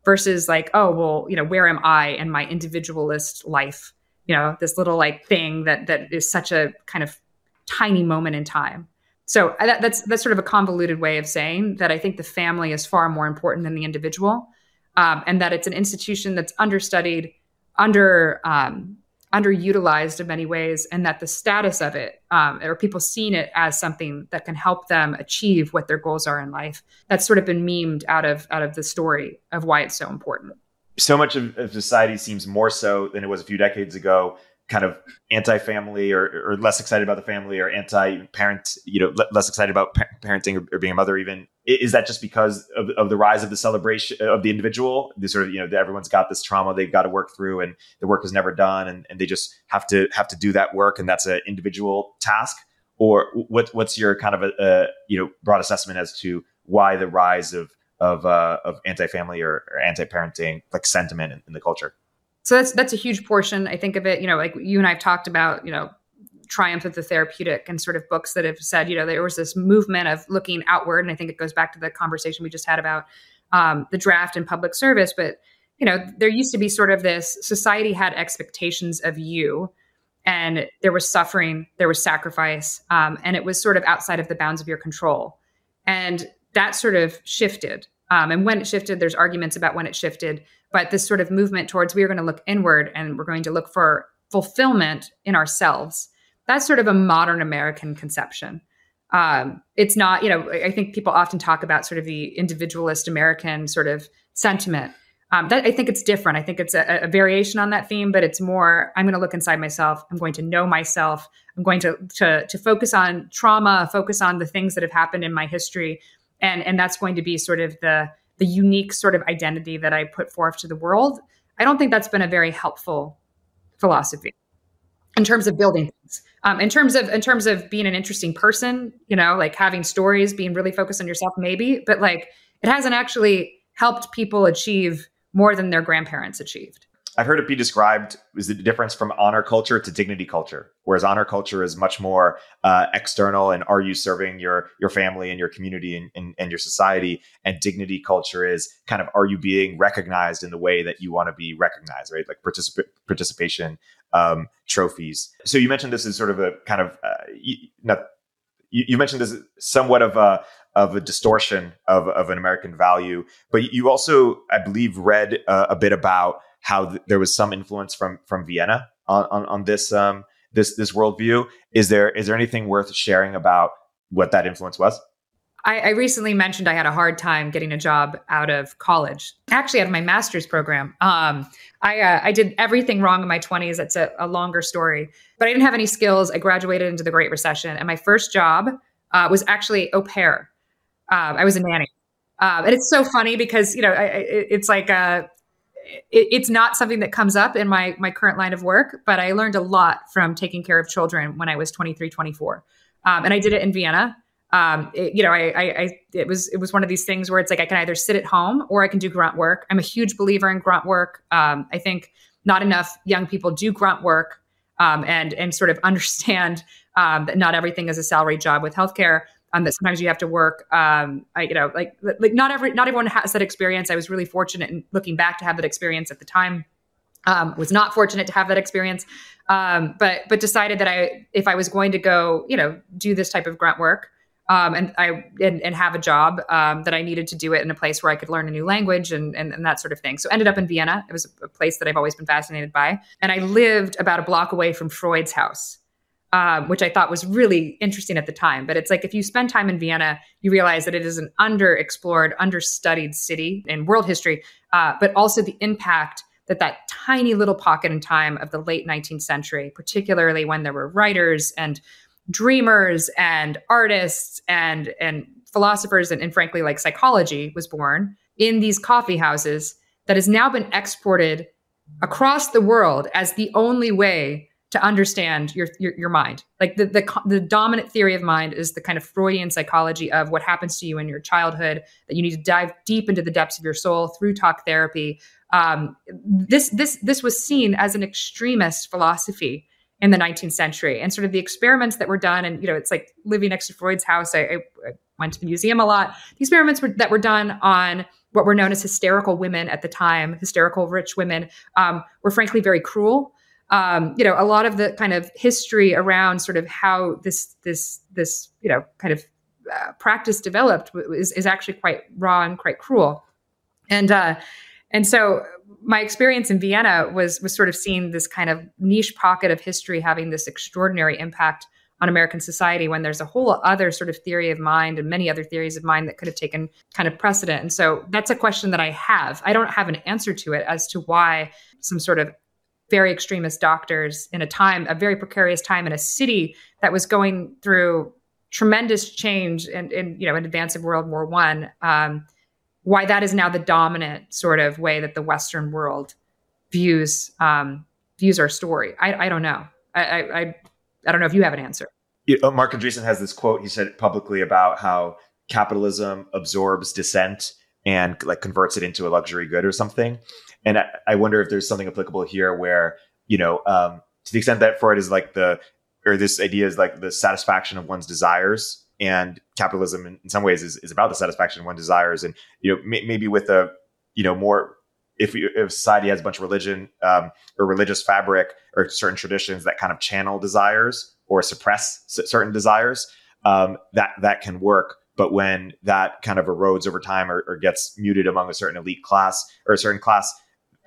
versus like, oh, well, you know, where am I in my individualist life? You know, this little like thing that that is such a kind of tiny moment in time. So that, that's that's sort of a convoluted way of saying that I think the family is far more important than the individual, um, and that it's an institution that's understudied, under um underutilized in many ways, and that the status of it, um, or people seeing it as something that can help them achieve what their goals are in life, that's sort of been memed out of out of the story of why it's so important. So much of, of society seems more so than it was a few decades ago, kind of anti-family or, or less excited about the family, or anti-parent, you know, l- less excited about pa- parenting or, or being a mother even. Is that just because of, of the rise of the celebration of the individual? The sort of, you know, the, everyone's got this trauma they've got to work through, and the work was never done, and, and they just have to have to do that work, and that's an individual task? Or what? What's your kind of a, a you know broad assessment as to why the rise of of uh, of anti-family or, or anti-parenting like sentiment in, in the culture? So that's that's a huge portion, I think, of it. You know, like you and I've talked about, you know, Triumph of the Therapeutic and sort of books that have said, you know, there was this movement of looking outward. And I think it goes back to the conversation we just had about um, the draft and public service. But, you know, there used to be sort of this society had expectations of you, and there was suffering, there was sacrifice, um, and it was sort of outside of the bounds of your control. And that sort of shifted. Um, and when it shifted, there's arguments about when it shifted, but this sort of movement towards we are going to look inward and we're going to look for fulfillment in ourselves. That's sort of a modern American conception. Um, it's not, you know, I think people often talk about sort of the individualist American sort of sentiment. Um, that, I think it's different. I think it's a, a variation on that theme, but it's more, I'm going to look inside myself. I'm going to know myself. I'm going to, to, to focus on trauma, focus on the things that have happened in my history. And and that's going to be sort of the the unique sort of identity that I put forth to the world. I don't think that's been a very helpful philosophy in terms of building. things. Um, in terms of in terms of being an interesting person, you know, like having stories, being really focused on yourself, maybe, but like it hasn't actually helped people achieve more than their grandparents achieved. I've heard it be described as the difference from honor culture to dignity culture, whereas honor culture is much more uh, external and are you serving your your family and your community and, and, and your society, and dignity culture is kind of are you being recognized in the way that you want to be recognized, right? Like particip- participation, um, trophies. So you mentioned this is sort of a kind of, uh, you, not, you, you mentioned this is somewhat of a, of a distortion of, of an American value, but you also, I believe, read uh, a bit about how th- there was some influence from from Vienna on, on, on this um, this this worldview. Is there is there anything worth sharing about what that influence was? I, I recently mentioned I had a hard time getting a job out of college. Actually, out of my master's program, um, I uh, I did everything wrong in my twenties. That's a, a longer story, but I didn't have any skills. I graduated into the Great Recession, and my first job uh, was actually au pair. Uh, I was a nanny, uh, and it's so funny because you know I, it, it's like a it's not something that comes up in my my current line of work, but I learned a lot from taking care of children when I was twenty-three, twenty-four. Um, and I did it in Vienna. Um, it, you know, I, I, I, it was, it was one of these things where it's like, I can either sit at home or I can do grunt work. I'm a huge believer in grunt work. Um, I think not enough young people do grunt work, um, and, and sort of understand, um, that not everything is a salary job with healthcare. Um, that sometimes you have to work, um, I, you know, like, like not every, not everyone has that experience. I was really fortunate in looking back to have that experience at the time, um, was not fortunate to have that experience. Um, but, but decided that I, if I was going to go, you know, do this type of grunt work, um, and I, and, and have a job, um, that I needed to do it in a place where I could learn a new language and, and, and that sort of thing. So ended up in Vienna. It was a place that I've always been fascinated by. And I lived about a block away from Freud's house. Um, which I thought was really interesting at the time. But it's like, if you spend time in Vienna, you realize that it is an underexplored, understudied city in world history, uh, but also the impact that that tiny little pocket in time of the late nineteenth century, particularly when there were writers and dreamers and artists and, and philosophers and, and frankly, like psychology was born in these coffee houses that has now been exported across the world as the only way to understand your, your your mind. Like the, the the dominant theory of mind is the kind of Freudian psychology of what happens to you in your childhood, that you need to dive deep into the depths of your soul through talk therapy. Um, this this this was seen as an extremist philosophy in the nineteenth century, and sort of the experiments that were done. And you know, it's like living next to Freud's house. I, I, I went to the museum a lot. The experiments were, that were done on what were known as hysterical women at the time, hysterical rich women, um, were frankly very cruel. Um, you know, a lot of the kind of history around sort of how this, this, this, you know, kind of uh, practice developed is, is actually quite raw and quite cruel. And, uh, and so my experience in Vienna was, was sort of seeing this kind of niche pocket of history having this extraordinary impact on American society when there's a whole other sort of theory of mind and many other theories of mind that could have taken kind of precedent. And so that's a question that I have. I don't have an answer to it as to why some sort of very extremist doctors in a time, a very precarious time in a city that was going through tremendous change and, and you know, in advance of World War One, um, why that is now the dominant sort of way that the Western world views um, views our story. I, I don't know. I, I I don't know if you have an answer. You know, Mark Andreessen has this quote. He said publicly about how capitalism absorbs dissent and like converts it into a luxury good or something. And I, I wonder if there's something applicable here where, you know, um, to the extent that Freud is like the, or this idea is like the satisfaction of one's desires, and capitalism in, in some ways is, is about the satisfaction of one's desires. And, you know, may, maybe with a, you know, more, if, we, if society has a bunch of religion um, or religious fabric or certain traditions that kind of channel desires or suppress s- certain desires, um, that, that can work. But when that kind of erodes over time or, or gets muted among a certain elite class or a certain class,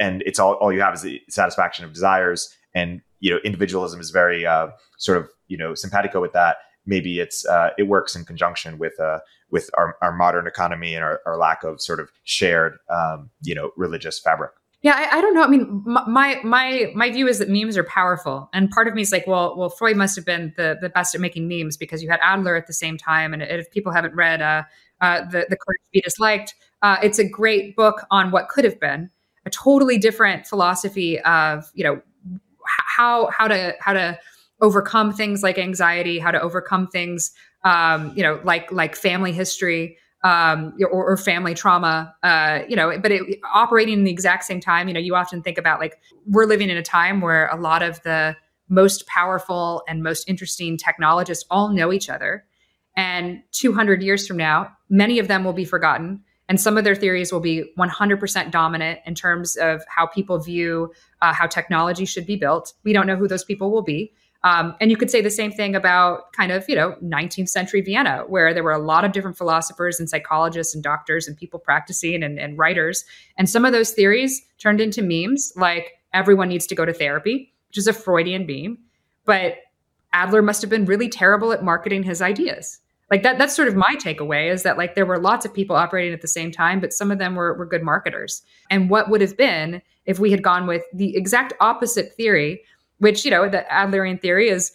and it's all, all you have is the satisfaction of desires, and, you know, individualism is very uh, sort of, you know, simpatico with that. Maybe it's uh, it works in conjunction with uh, with our, our modern economy and our, our lack of sort of shared, um, you know, religious fabric. Yeah, I, I don't know. I mean, my my my view is that memes are powerful, and part of me is like, well, well, Freud must have been the, the best at making memes because you had Adler at the same time. And if people haven't read uh, uh, the the Courage to Be Disliked, uh, it's a great book on what could have been a totally different philosophy of, you know, how how to how to overcome things like anxiety, how to overcome things, um, you know, like like family history um, or, or family trauma, uh, you know, but it, operating in the exact same time. You know, you often think about like we're living in a time where a lot of the most powerful and most interesting technologists all know each other. And two hundred years from now, many of them will be forgotten. And some of their theories will be one hundred percent dominant in terms of how people view uh, how technology should be built. We don't know who those people will be. Um, and you could say the same thing about kind of, you know, nineteenth century Vienna, where there were a lot of different philosophers and psychologists and doctors and people practicing and, and writers. And some of those theories turned into memes, like everyone needs to go to therapy, which is a Freudian meme. But Adler must have been really terrible at marketing his ideas. Like that, that's sort of my takeaway, is that like there were lots of people operating at the same time, but some of them were, were good marketers. And what would have been if we had gone with the exact opposite theory, which, you know, the Adlerian theory is,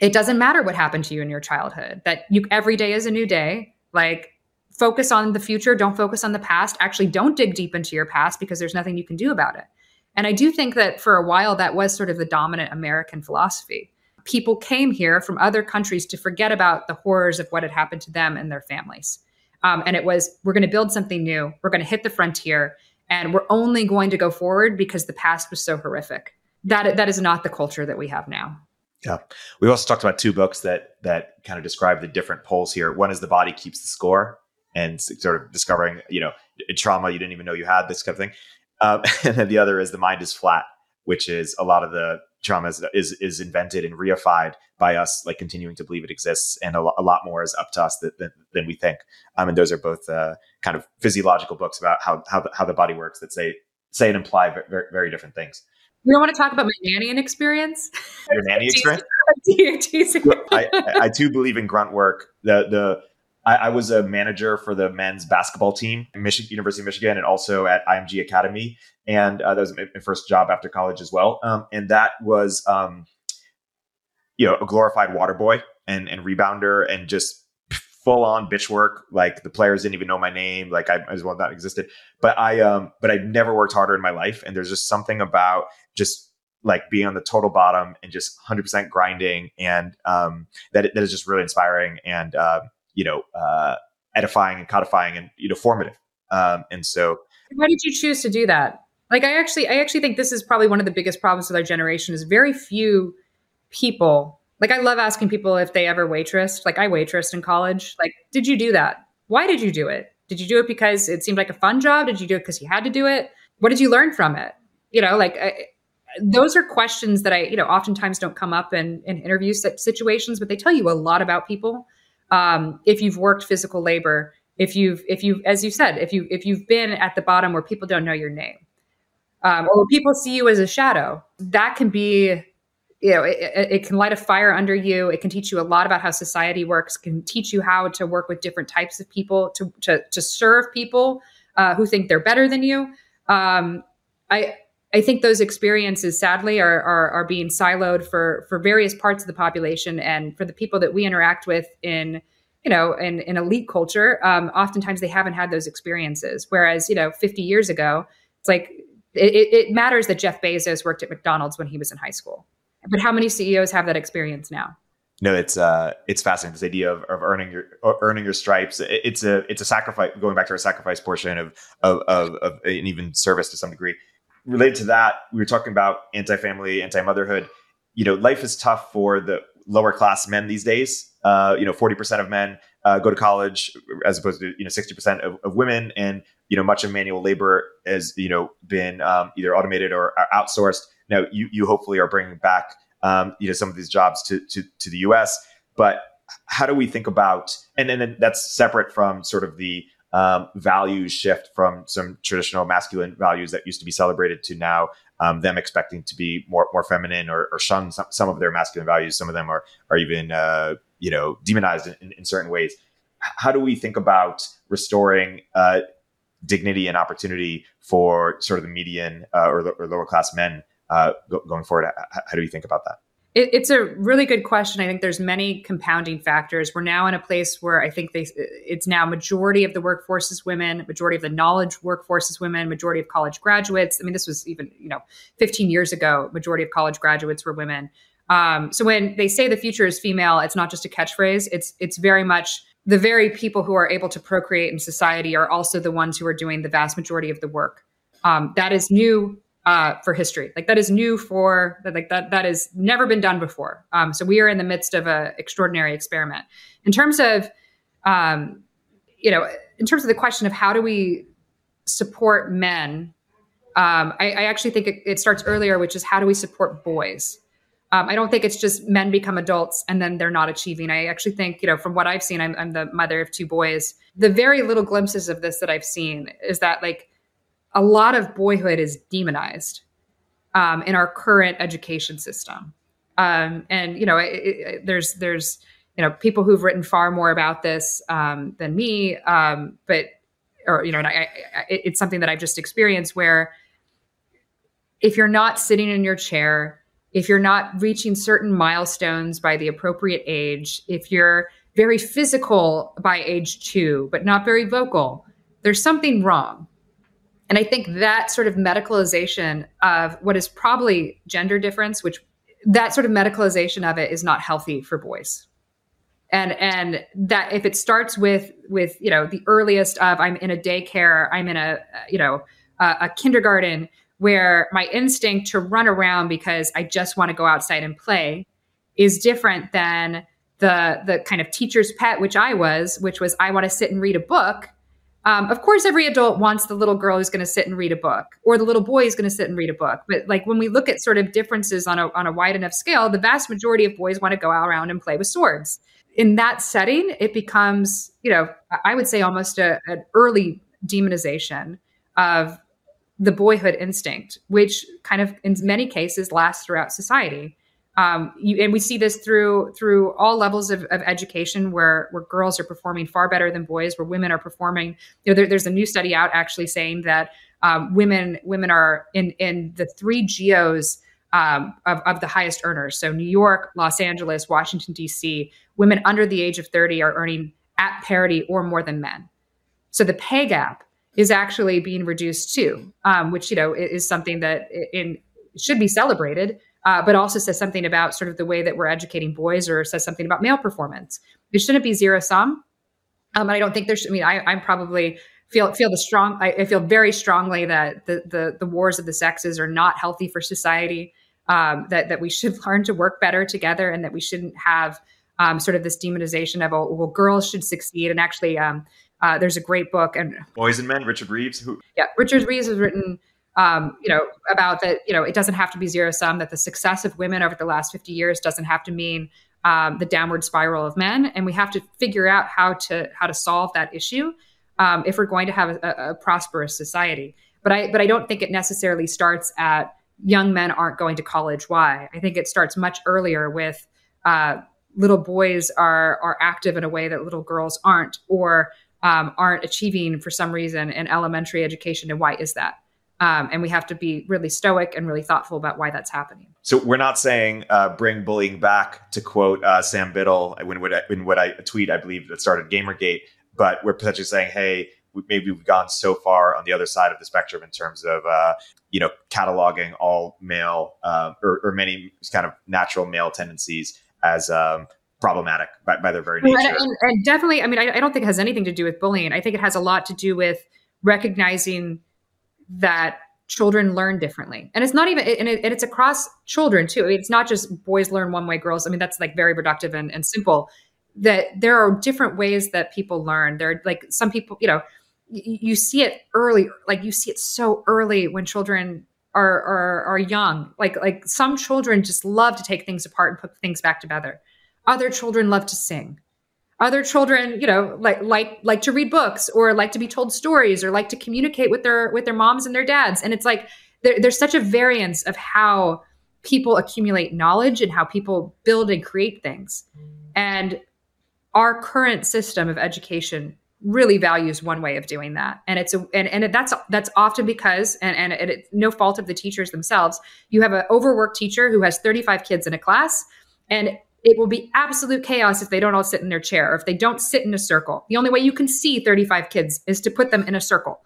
it doesn't matter what happened to you in your childhood, that you, every day is a new day. Like, focus on the future. Don't focus on the past. Actually, don't dig deep into your past because there's nothing you can do about it. And I do think that for a while, that was sort of the dominant American philosophy. People came here from other countries to forget about the horrors of what had happened to them and their families. Um, and it was, we're going to build something new. We're going to hit the frontier. And we're only going to go forward because the past was so horrific. That That is not the culture that we have now. Yeah. We've also talked about two books that that kind of describe the different poles here. One is The Body Keeps the Score, and sort of discovering, you know, trauma you didn't even know you had, this kind of thing. Um, and then the other is The Mind is Flat, which is a lot of the trauma is, is is invented and reified by us, like continuing to believe it exists, and a, lo- a lot more is up to us th- th- than we think. Um, and those are both uh, kind of physiological books about how how the, how the body works that say say and imply very, very different things. You don't want to talk about my nannying experience? Your nanny experience? I, I, I too believe in grunt work. The the I, I was a manager for the men's basketball team at Michigan, University of Michigan, and also at I M G Academy. And uh, that was my first job after college as well. Um, and that was, um, you know, a glorified water boy and, and rebounder and just full on bitch work. Like the players didn't even know my name. Like I as well that existed, but I, um, but I never worked harder in my life. And there's just something about just like being on the total bottom and just one hundred percent grinding. And um, that that is just really inspiring and, uh, you know, uh, edifying and codifying and, you know, formative. Um, and so. Why did you choose to do that? Like, I actually, I actually think this is probably one of the biggest problems with our generation is very few people. Like, I love asking people if they ever waitressed. Like, I waitressed in college. Like, did you do that? Why did you do it? Did you do it because it seemed like a fun job? Did you do it because you had to do it? What did you learn from it? You know, like I, those are questions that I, you know, oftentimes don't come up in, in interview situations, but they tell you a lot about people. Um, if you've worked physical labor, if you've, if you, as you said, if you, if you've been at the bottom where people don't know your name. Um, or people see you as a shadow, that can be, you know, it, it can light a fire under you. It can teach you a lot about how society works, can teach you how to work with different types of people, to to, to serve people uh, who think they're better than you. Um, I I think those experiences, sadly, are, are are being siloed for for various parts of the population. And for the people that we interact with in, you know, in, in elite culture, um, oftentimes they haven't had those experiences. Whereas, you know, fifty years ago, it's like, It, it matters that Jeff Bezos worked at McDonald's when he was in high school, but how many C E Os have that experience now? No, it's uh, it's fascinating. This idea of, of earning your earning your stripes. It, it's a it's a sacrifice. Going back to our sacrifice portion of of of, of an even service to some degree. Related to that, we were talking about anti-family, anti-motherhood. You know, life is tough for the lower class men these days. Uh, you know, forty percent of men uh, go to college as opposed to, you know, sixty percent of, of women. And, you know, much of manual labor has, you know, been um, either automated or, or outsourced. Now, you you hopefully are bringing back, um, you know, some of these jobs to, to, to the U S. But how do we think about, and then that's separate from sort of the um, values shift from some traditional masculine values that used to be celebrated to now um, them expecting to be more more feminine or, or shun some, some of their masculine values. Some of them are, are even, uh, you know, demonized in, in certain ways. How do we think about restoring uh, dignity and opportunity for sort of the median uh, or, or lower class men uh, go, going forward? How do you think about that? It, it's a really good question. I think there's many compounding factors. We're now in a place where I think they, it's now majority of the workforce is women, majority of the knowledge workforce is women, majority of college graduates. I mean, this was even, you know, fifteen years ago, majority of college graduates were women. Um, so when they say the future is female, it's not just a catchphrase. It's it's very much the very people who are able to procreate in society are also the ones who are doing the vast majority of the work. Um, that is new uh, for history. Like that is new for like that that has never been done before. Um, so we are in the midst of an extraordinary experiment. In terms of um, you know, in terms of the question of how do we support men, um, I, I actually think it, it starts earlier, which is how do we support boys? Um, I don't think it's just men become adults and then they're not achieving. I actually think, you know, from what I've seen, I'm, I'm the mother of two boys. The very little glimpses of this that I've seen is that like a lot of boyhood is demonized um, in our current education system. Um, and, you know, it, it, there's, there's, you know, people who've written far more about this um, than me. Um, but, or, you know, and I, I, it's something that I've just experienced where if you're not sitting in your chair, if you're not reaching certain milestones by the appropriate age, if you're very physical by age two, but not very vocal, there's something wrong. And I think that sort of medicalization of what is probably gender difference, which that sort of medicalization of it is not healthy for boys. And and that if it starts with, with you know, the earliest of I'm in a daycare, I'm in a, you know, a, a kindergarten, where my instinct to run around because I just want to go outside and play is different than the the kind of teacher's pet, which I was, which was I want to sit and read a book. Um, of course, every adult wants the little girl who's going to sit and read a book or the little boy who's going to sit and read a book. But like when we look at sort of differences on a on a wide enough scale, the vast majority of boys want to go out around and play with swords. In that setting, it becomes, you know, I would say almost a, an early demonization of the boyhood instinct, which kind of in many cases lasts throughout society. Um, you, and we see this through through all levels of, of education where, where girls are performing far better than boys, where women are performing. You know, there, there's a new study out actually saying that um, women women are in, in the three geos um, of, of the highest earners. So New York, Los Angeles, Washington, D C, women under the age of thirty are earning at parity or more than men. So the pay gap is actually being reduced too, um, which, you know, is something that in should be celebrated, uh, but also says something about sort of the way that we're educating boys or says something about male performance. It shouldn't be zero sum. Um, and I don't think there should, I mean, I, I'm probably feel, feel the strong, I, I feel very strongly that the, the, the wars of the sexes are not healthy for society, um, that, that we should learn to work better together and that we shouldn't have um, sort of this demonization of, oh, well, girls should succeed. And actually, um, Uh, there's a great book and Boys and Men, Richard Reeves. Who- yeah, Richard Reeves has written, um, you know, about that. You know, it doesn't have to be zero sum. That the success of women over the last fifty years doesn't have to mean um, the downward spiral of men. And we have to figure out how to how to solve that issue um, if we're going to have a, a, a prosperous society. But I but I don't think it necessarily starts at young men aren't going to college. Why? I think it starts much earlier with uh, little boys are are active in a way that little girls aren't, or Um, aren't achieving for some reason in elementary education. And why is that? Um, and we have to be really stoic and really thoughtful about why that's happening. So we're not saying uh, bring bullying back, to quote uh, Sam Biddle in what, I, in what I tweet, I believe, that started Gamergate. But we're potentially saying, hey, we, maybe we've gone so far on the other side of the spectrum in terms of, uh, you know, cataloging all male uh, or, or many kind of natural male tendencies as um problematic by, by their very nature. And, and, and definitely, I mean, I, I don't think it has anything to do with bullying. I think it has a lot to do with recognizing that children learn differently. And it's not even, and, it, and it's across children too. I mean, it's not just boys learn one way, girls. I mean, that's like very reductive and, and simple, that there are different ways that people learn. There are like some people, you know, y- you see it early, like you see it so early when children are, are, are young. Like, like some children just love to take things apart and put things back together. Other children love to sing. Other children, you know, like like like to read books or like to be told stories or like to communicate with their with their moms and their dads. And it's like there, there's such a variance of how people accumulate knowledge and how people build and create things. And our current system of education really values one way of doing that. And it's a, and and that's that's often because and and it, it's no fault of the teachers themselves. You have an overworked teacher who has thirty-five kids in a class, and it will be absolute chaos if they don't all sit in their chair or if they don't sit in a circle. The only way you can see thirty-five kids is to put them in a circle,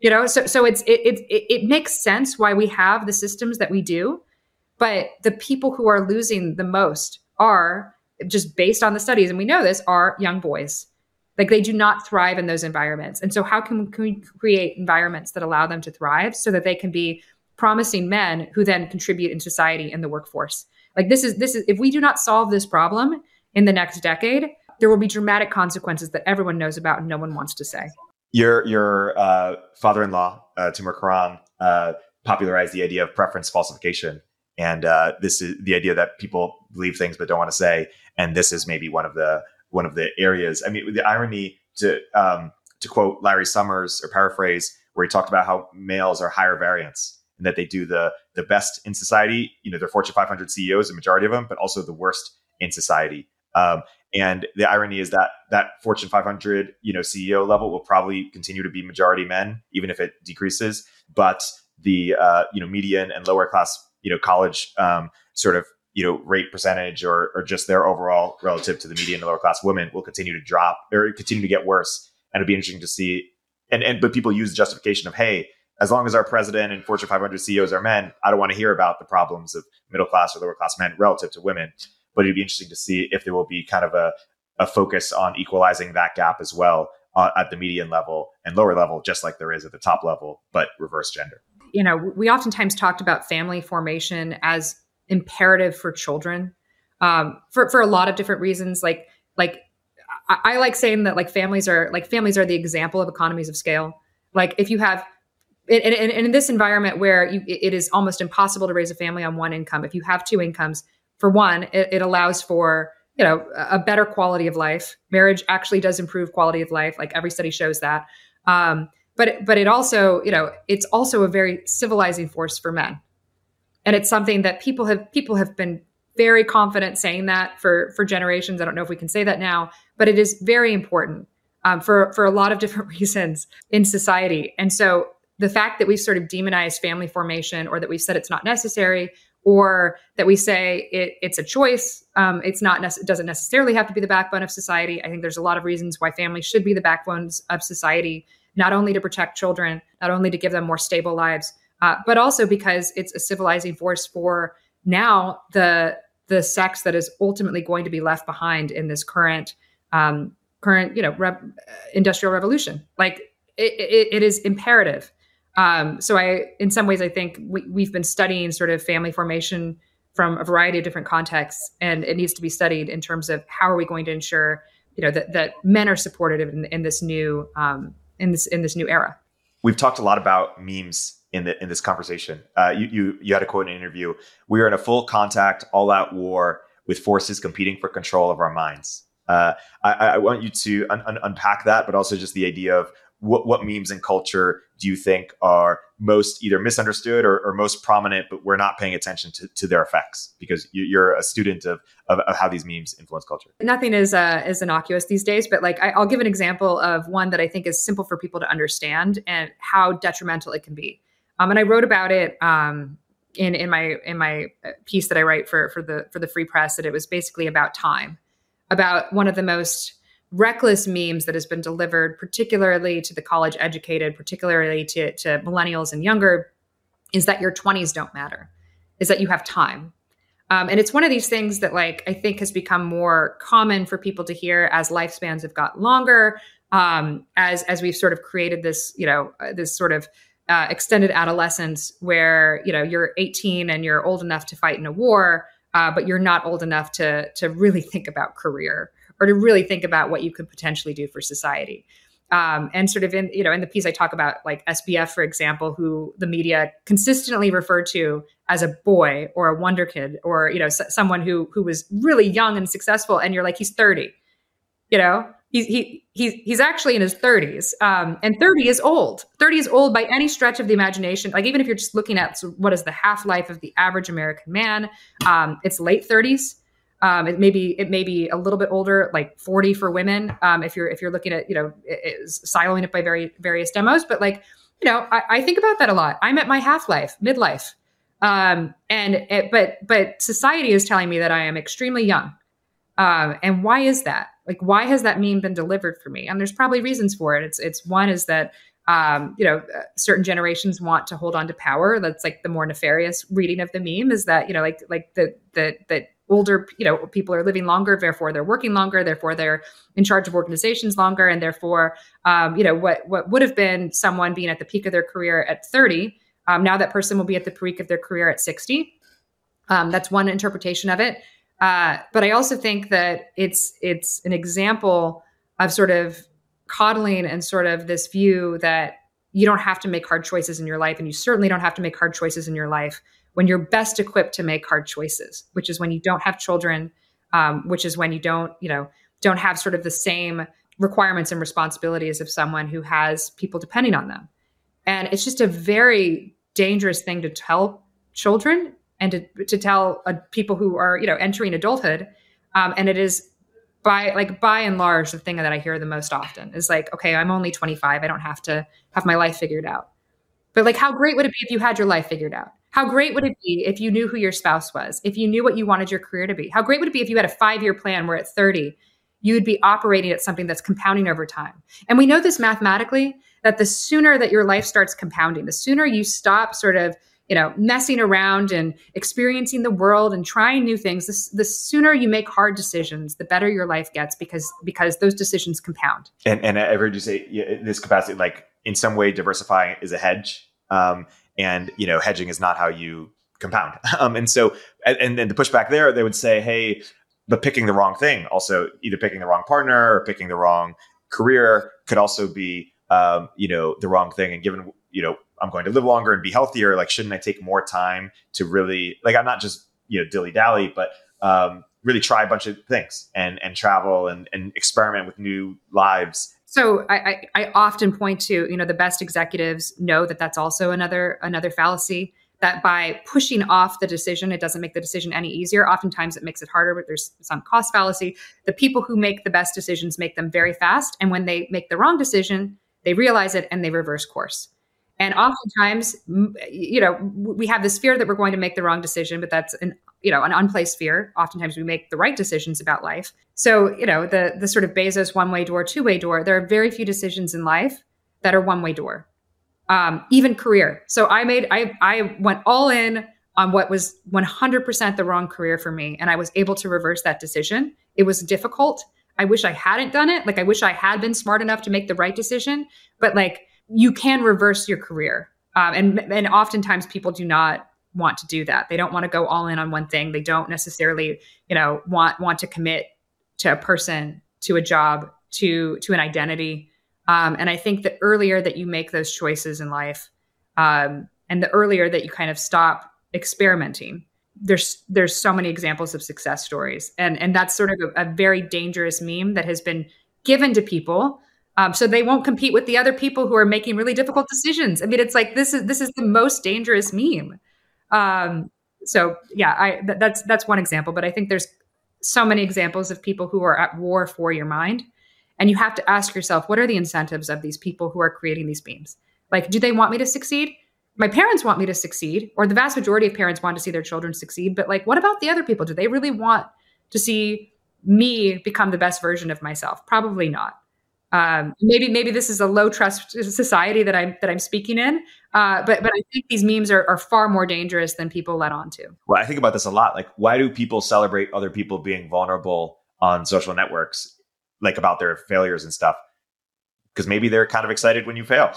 you know? So, so it's, it, it, it makes sense why we have the systems that we do, But the people who are losing the most are, just based on the studies, and we know this, are young boys. Like, they do not thrive in those environments. And so how can we create environments that allow them to thrive so that they can be promising men who then contribute in society and the workforce? Like, this is, this is, if we do not solve this problem in the next decade, there will be dramatic consequences that everyone knows about and no one wants to say. Your, your uh, father-in-law, uh, Timur Karam, uh, popularized the idea of preference falsification. And uh, this is the idea that people believe things but don't want to say. And this is maybe one of the one of the areas. I mean, the irony, to um, to quote Larry Summers, or paraphrase, where he talked about how males are higher variance and that they do the the best in society. You know, they're Fortune five hundred C E Os, the majority of them, but also the worst in society. Um, and the irony is that that Fortune five hundred, you know, C E O level will probably continue to be majority men, even if it decreases. But the uh, you know, median and lower class, you know, college um, sort of, you know, rate percentage or or just their overall relative to the median and lower class women will continue to drop or continue to get worse. And it'd be interesting to see. And, and but people use the justification of, hey, as long as our president and Fortune five hundred C E Os are men, I don't want to hear about the problems of middle class or lower class men relative to women. But it'd be interesting to see if there will be kind of a, a focus on equalizing that gap as well uh, at the median level and lower level, just like there is at the top level, but reverse gender. You know, we oftentimes talked about family formation as imperative for children um, for, for a lot of different reasons. Like, like I, I like saying that like families are like families are the example of economies of scale. Like, if you have And, and, and in this environment where you, it is almost impossible to raise a family on one income, if you have two incomes, for one, it, it allows for, you know, a better quality of life. Marriage actually does improve quality of life. Like, every study shows that. Um, but but it also, you know, it's also a very civilizing force for men. And it's something that people have people have been very confident saying that for, for generations. I don't know if we can say that now, but it is very important um, for, for a lot of different reasons in society. And so the fact that we've sort of demonized family formation, or that we've said it's not necessary, or that we say it, it's a choice, um, it's not nece- it doesn't necessarily have to be the backbone of society. I think there's a lot of reasons why families should be the backbones of society, not only to protect children, not only to give them more stable lives, uh, but also because it's a civilizing force for now the the sex that is ultimately going to be left behind in this current um, current you know re- industrial revolution. Like, it, it, it is imperative. Um, so I, in some ways, I think we, we've been studying sort of family formation from a variety of different contexts, and it needs to be studied in terms of how are we going to ensure, you know, that, that men are supported in, in this new, um, in this, in this new era. We've talked a lot about memes in the, in this conversation. Uh, you, you, you had a quote in an interview: "We are in a full contact, all out war with forces competing for control of our minds." Uh, I, I want you to un- un- unpack that, but also just the idea of, What, what memes and culture do you think are most either misunderstood or, or most prominent, but we're not paying attention to, to their effects? Because you, you're a student of, of of how these memes influence culture. Nothing is uh, is innocuous these days, but like I, I'll give an example of one that I think is simple for people to understand and how detrimental it can be. Um, and I wrote about it um, in in my in my piece that I write for for the for the Free Press, that it was basically about time, about one of the most reckless memes that has been delivered, particularly to the college educated, particularly to, to millennials and younger, is that your twenties don't matter, is that you have time. Um, and it's one of these things that, like, I think has become more common for people to hear as lifespans have got longer, um, as, as we've sort of created this, you know, this sort of uh, extended adolescence where, you know, you're eighteen and you're old enough to fight in a war, uh, but you're not old enough to, to really think about career, or to really think about what you could potentially do for society. Um, and sort of in, you know, in the piece I talk about like S B F, for example, who the media consistently referred to as a boy or a wonder kid, or, you know, s- someone who, who was really young and successful. And you're like, he's thirty, you know, he's, he, he's, he's actually in his thirties. Um, and thirty is old. thirty is old by any stretch of the imagination. Like, even if you're just looking at what is the half-life of the average American man, um, it's late thirties. Um, it may be, it may be a little bit older, like forty for women. Um, if you're, if you're looking at, you know, it, siloing it by very various demos, but like, you know, I, I think about that a lot. I'm at my half-life, midlife. Um, and, it, but, but society is telling me that I am extremely young. Um, and why is that? Like, why has that meme been delivered for me? And there's probably reasons for it. It's, it's one is that, um, you know, certain generations want to hold on to power. That's like the more nefarious reading of the meme, is that, you know, like, like the, the, the older, you know, people are living longer, therefore they're working longer, therefore they're in charge of organizations longer. And therefore, um, you know, what, what would have been someone being at the peak of their career at thirty, um, now that person will be at the peak of their career at sixty. Um, that's one interpretation of it. Uh, but I also think that it's, it's an example of sort of coddling and sort of this view that you don't have to make hard choices in your life. And you certainly don't have to make hard choices in your life when you're best equipped to make hard choices, which is when you don't have children, um, which is when you don't, you know, don't have sort of the same requirements and responsibilities of someone who has people depending on them. And it's just a very dangerous thing to tell children and to, to tell uh, people who are, you know, entering adulthood. Um, and it is by like, by and large, the thing that I hear the most often is like, okay, I'm only twenty-five. I don't have to have my life figured out. But like, how great would it be if you had your life figured out? How great would it be if you knew who your spouse was, if you knew what you wanted your career to be? How great would it be if you had a five-year plan where at thirty, you would be operating at something that's compounding over time? And we know this mathematically, that the sooner that your life starts compounding, the sooner you stop sort of, you know, messing around and experiencing the world and trying new things, the, the sooner you make hard decisions, the better your life gets, because because those decisions compound. And, and I've heard you say, yeah, in this capacity, like in some way, diversifying is a hedge. Um, and, you know, hedging is not how you compound. Um, and so, and then the pushback there, they would say, hey, but picking the wrong thing, also either picking the wrong partner or picking the wrong career could also be, um, you know, the wrong thing. And given, you know, I'm going to live longer and be healthier, like, shouldn't I take more time to really, like, I'm not just, you know, dilly dally, but um, really try a bunch of things and, and travel and, and experiment with new lives. So I, I, I often point to, you know, the best executives know that that's also another, another fallacy, that by pushing off the decision, it doesn't make the decision any easier. Oftentimes it makes it harder, but there's some cost fallacy. The people who make the best decisions make them very fast. And when they make the wrong decision, they realize it and they reverse course. And oftentimes, you know, we have this fear that we're going to make the wrong decision, but that's an, you know, an unplaced fear. Oftentimes we make the right decisions about life. So, you know, the, the sort of Bezos one-way door, two-way door, there are very few decisions in life that are one-way door, um, even career. So I made, I, I went all in on what was one hundred percent the wrong career for me. And I was able to reverse that decision. It was difficult. I wish I hadn't done it. Like, I wish I had been smart enough to make the right decision, but like, you can reverse your career. Um, and, and oftentimes people do not want to do that. They don't want to go all in on one thing. They don't necessarily, you know, want, want to commit to a person, to a job, to, to an identity. Um, and I think the earlier that you make those choices in life, um, and the earlier that you kind of stop experimenting, there's, there's so many examples of success stories. And, and that's sort of a, a very dangerous meme that has been given to people, Um, so they won't compete with the other people who are making really difficult decisions. I mean, it's like, this is this is the most dangerous meme. Um, so yeah, I th- that's that's one example. But I think there's so many examples of people who are at war for your mind. And you have to ask yourself, what are the incentives of these people who are creating these memes? Like, do they want me to succeed? My parents want me to succeed, or the vast majority of parents want to see their children succeed. But like, what about the other people? Do they really want to see me become the best version of myself? Probably not. Um, maybe, maybe this is a low trust society that I'm, that I'm speaking in. Uh, but, but I think these memes are, are far more dangerous than people let on to. Well, I think about this a lot. Like, why do people celebrate other people being vulnerable on social networks, like about their failures and stuff? Because maybe they're kind of excited when you fail.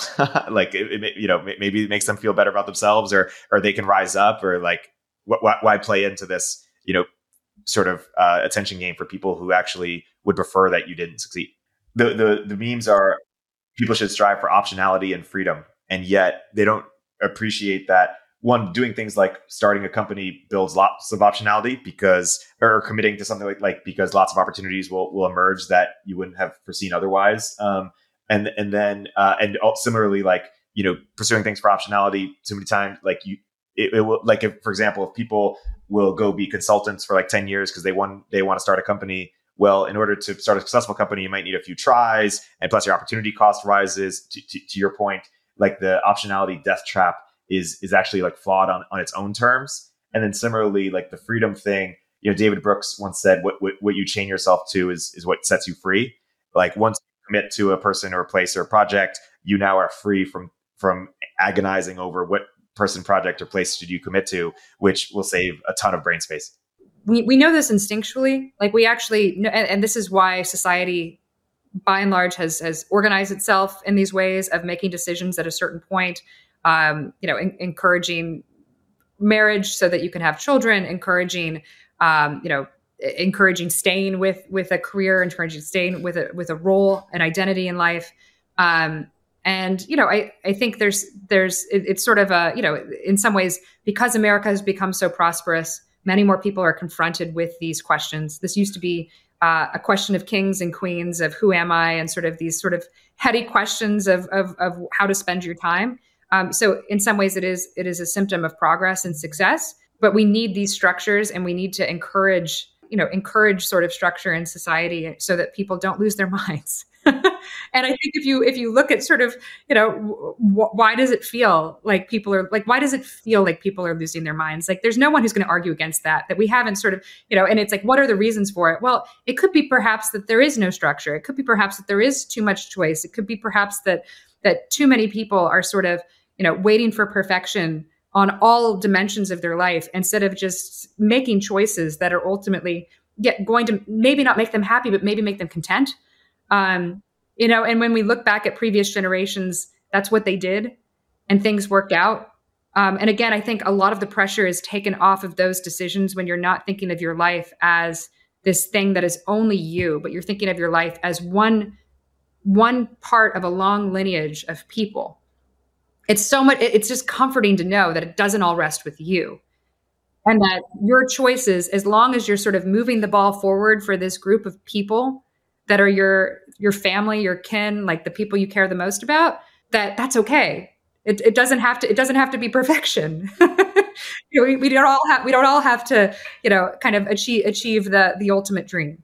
Like, it, it, you know, maybe it makes them feel better about themselves, or, or they can rise up, or like, wh- wh- why play into this, you know, sort of, uh, attention game for people who actually would prefer that you didn't succeed? The, the the memes are, people should strive for optionality and freedom. And yet they don't appreciate that, one, doing things like starting a company builds lots of optionality, because, or committing to something like, like because lots of opportunities will, will emerge that you wouldn't have foreseen otherwise. Um, and, and then, uh, and similarly, like, you know, pursuing things for optionality too many times, like you, it, it will, like, if, for example, if people will go be consultants for like ten years because they want, they want to start a company. Well, in order to start a successful company, you might need a few tries, and plus your opportunity cost rises. To, to, to your point, like, the optionality death trap is is actually like flawed on, on its own terms. And then similarly, like the freedom thing, you know, David Brooks once said, what, what, what you chain yourself to is, is what sets you free. Like, once you commit to a person or a place or a project, you now are free from from agonizing over what person, project, or place should you commit to, which will save a ton of brain space. We we know this instinctually. Like we actually know, and, and this is why society, by and large, has has organized itself in these ways of making decisions at a certain point. Um, you know, in, encouraging marriage so that you can have children, encouraging, um, you know, encouraging staying with with a career, encouraging staying with a with a role, an identity in life. Um, and, you know, I, I think there's there's it, it's sort of a, you know, in some ways, because America has become so prosperous, many more people are confronted with these questions. This used to be uh, a question of kings and queens of who am I, and sort of these sort of heady questions of of, of how to spend your time. Um, so in some ways, it is it is a symptom of progress and success. But we need these structures, and we need to encourage, you know, encourage sort of structure in society so that people don't lose their minds. And I think if you if you look at sort of, you know, wh- why does it feel like people are like, why does it feel like people are losing their minds? Like there's no one who's going to argue against that, that we haven't sort of, you know, and it's like, what are the reasons for it? Well, it could be perhaps that there is no structure. It could be perhaps that there is too much choice. It could be perhaps that that too many people are sort of, you know, waiting for perfection on all dimensions of their life instead of just making choices that are ultimately get going to maybe not make them happy, but maybe make them content. Um, you know, and when we look back at previous generations, that's what they did and things worked out. Um, and again, I think a lot of the pressure is taken off of those decisions when you're not thinking of your life as this thing that is only you, but you're thinking of your life as one, one part of a long lineage of people. It's so much, it's just comforting to know that it doesn't all rest with you, and that your choices, as long as you're sort of moving the ball forward for this group of people that are your, your family, your kin, like the people you care the most about, that that's okay. It, it doesn't have to, it doesn't have to be perfection. you know, we, we don't all have, we don't all have to, you know, kind of achieve, achieve the, the ultimate dream.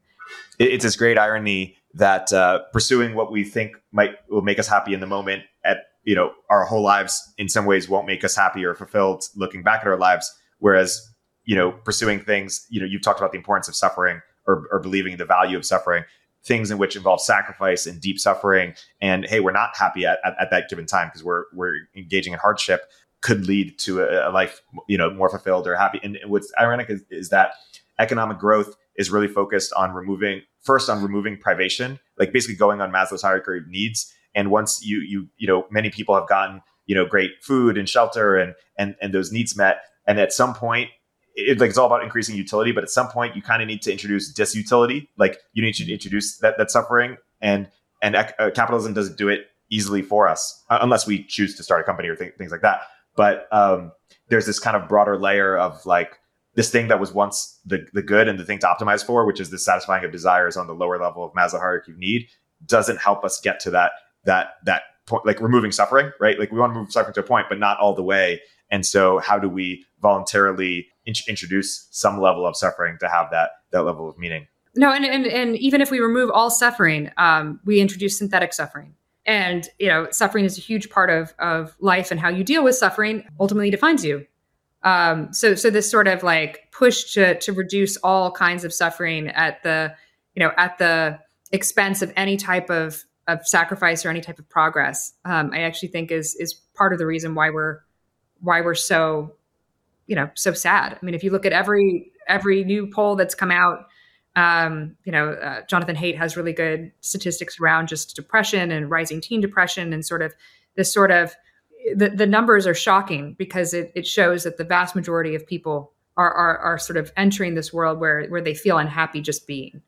It's this great irony that uh, pursuing what we think might will make us happy in the moment at, you know, our whole lives in some ways won't make us happy or fulfilled looking back at our lives. Whereas, you know, pursuing things, you know, you've talked about the importance of suffering or, or believing the value of suffering, things in which involve sacrifice and deep suffering. And, hey, we're not happy at, at, at that given time because we're we're engaging in hardship, could lead to a, a life, you know, more fulfilled or happy. And what's ironic is, is that economic growth is really focused on removing, first on removing privation, like basically going on Maslow's hierarchy of needs. And once you, you, you know, many people have gotten, you know, great food and shelter and, and, and those needs met. And at some point, it, like it's all about increasing utility, but at some point you kind of need to introduce disutility. Like you need to introduce that, that suffering, and, and uh, capitalism doesn't do it easily for us uh, unless we choose to start a company or th- things like that. But um, there's this kind of broader layer of like this thing that was once the, the good and the thing to optimize for, which is the satisfying of desires on the lower level of Maslow hierarchy of need, doesn't help us get to that, that, that point, like removing suffering, right? Like we want to move suffering to a point, but not all the way. And so how do we voluntarily in- introduce some level of suffering to have that, that level of meaning? No. And, and, and even if we remove all suffering, um, we introduce synthetic suffering, and, you know, suffering is a huge part of, of life, and how you deal with suffering ultimately defines you. Um, so, so this sort of like push to, to reduce all kinds of suffering at the, you know, at the expense of any type of, of sacrifice or any type of progress, um, I actually think is, is part of the reason why we're, why we're so, you know, so sad. I mean, if you look at every, every new poll that's come out, um, you know, uh, Jonathan Haidt has really good statistics around just depression and rising teen depression, and sort of this sort of, the, the numbers are shocking because it, it shows that the vast majority of people are, are, are sort of entering this world where, where they feel unhappy just being.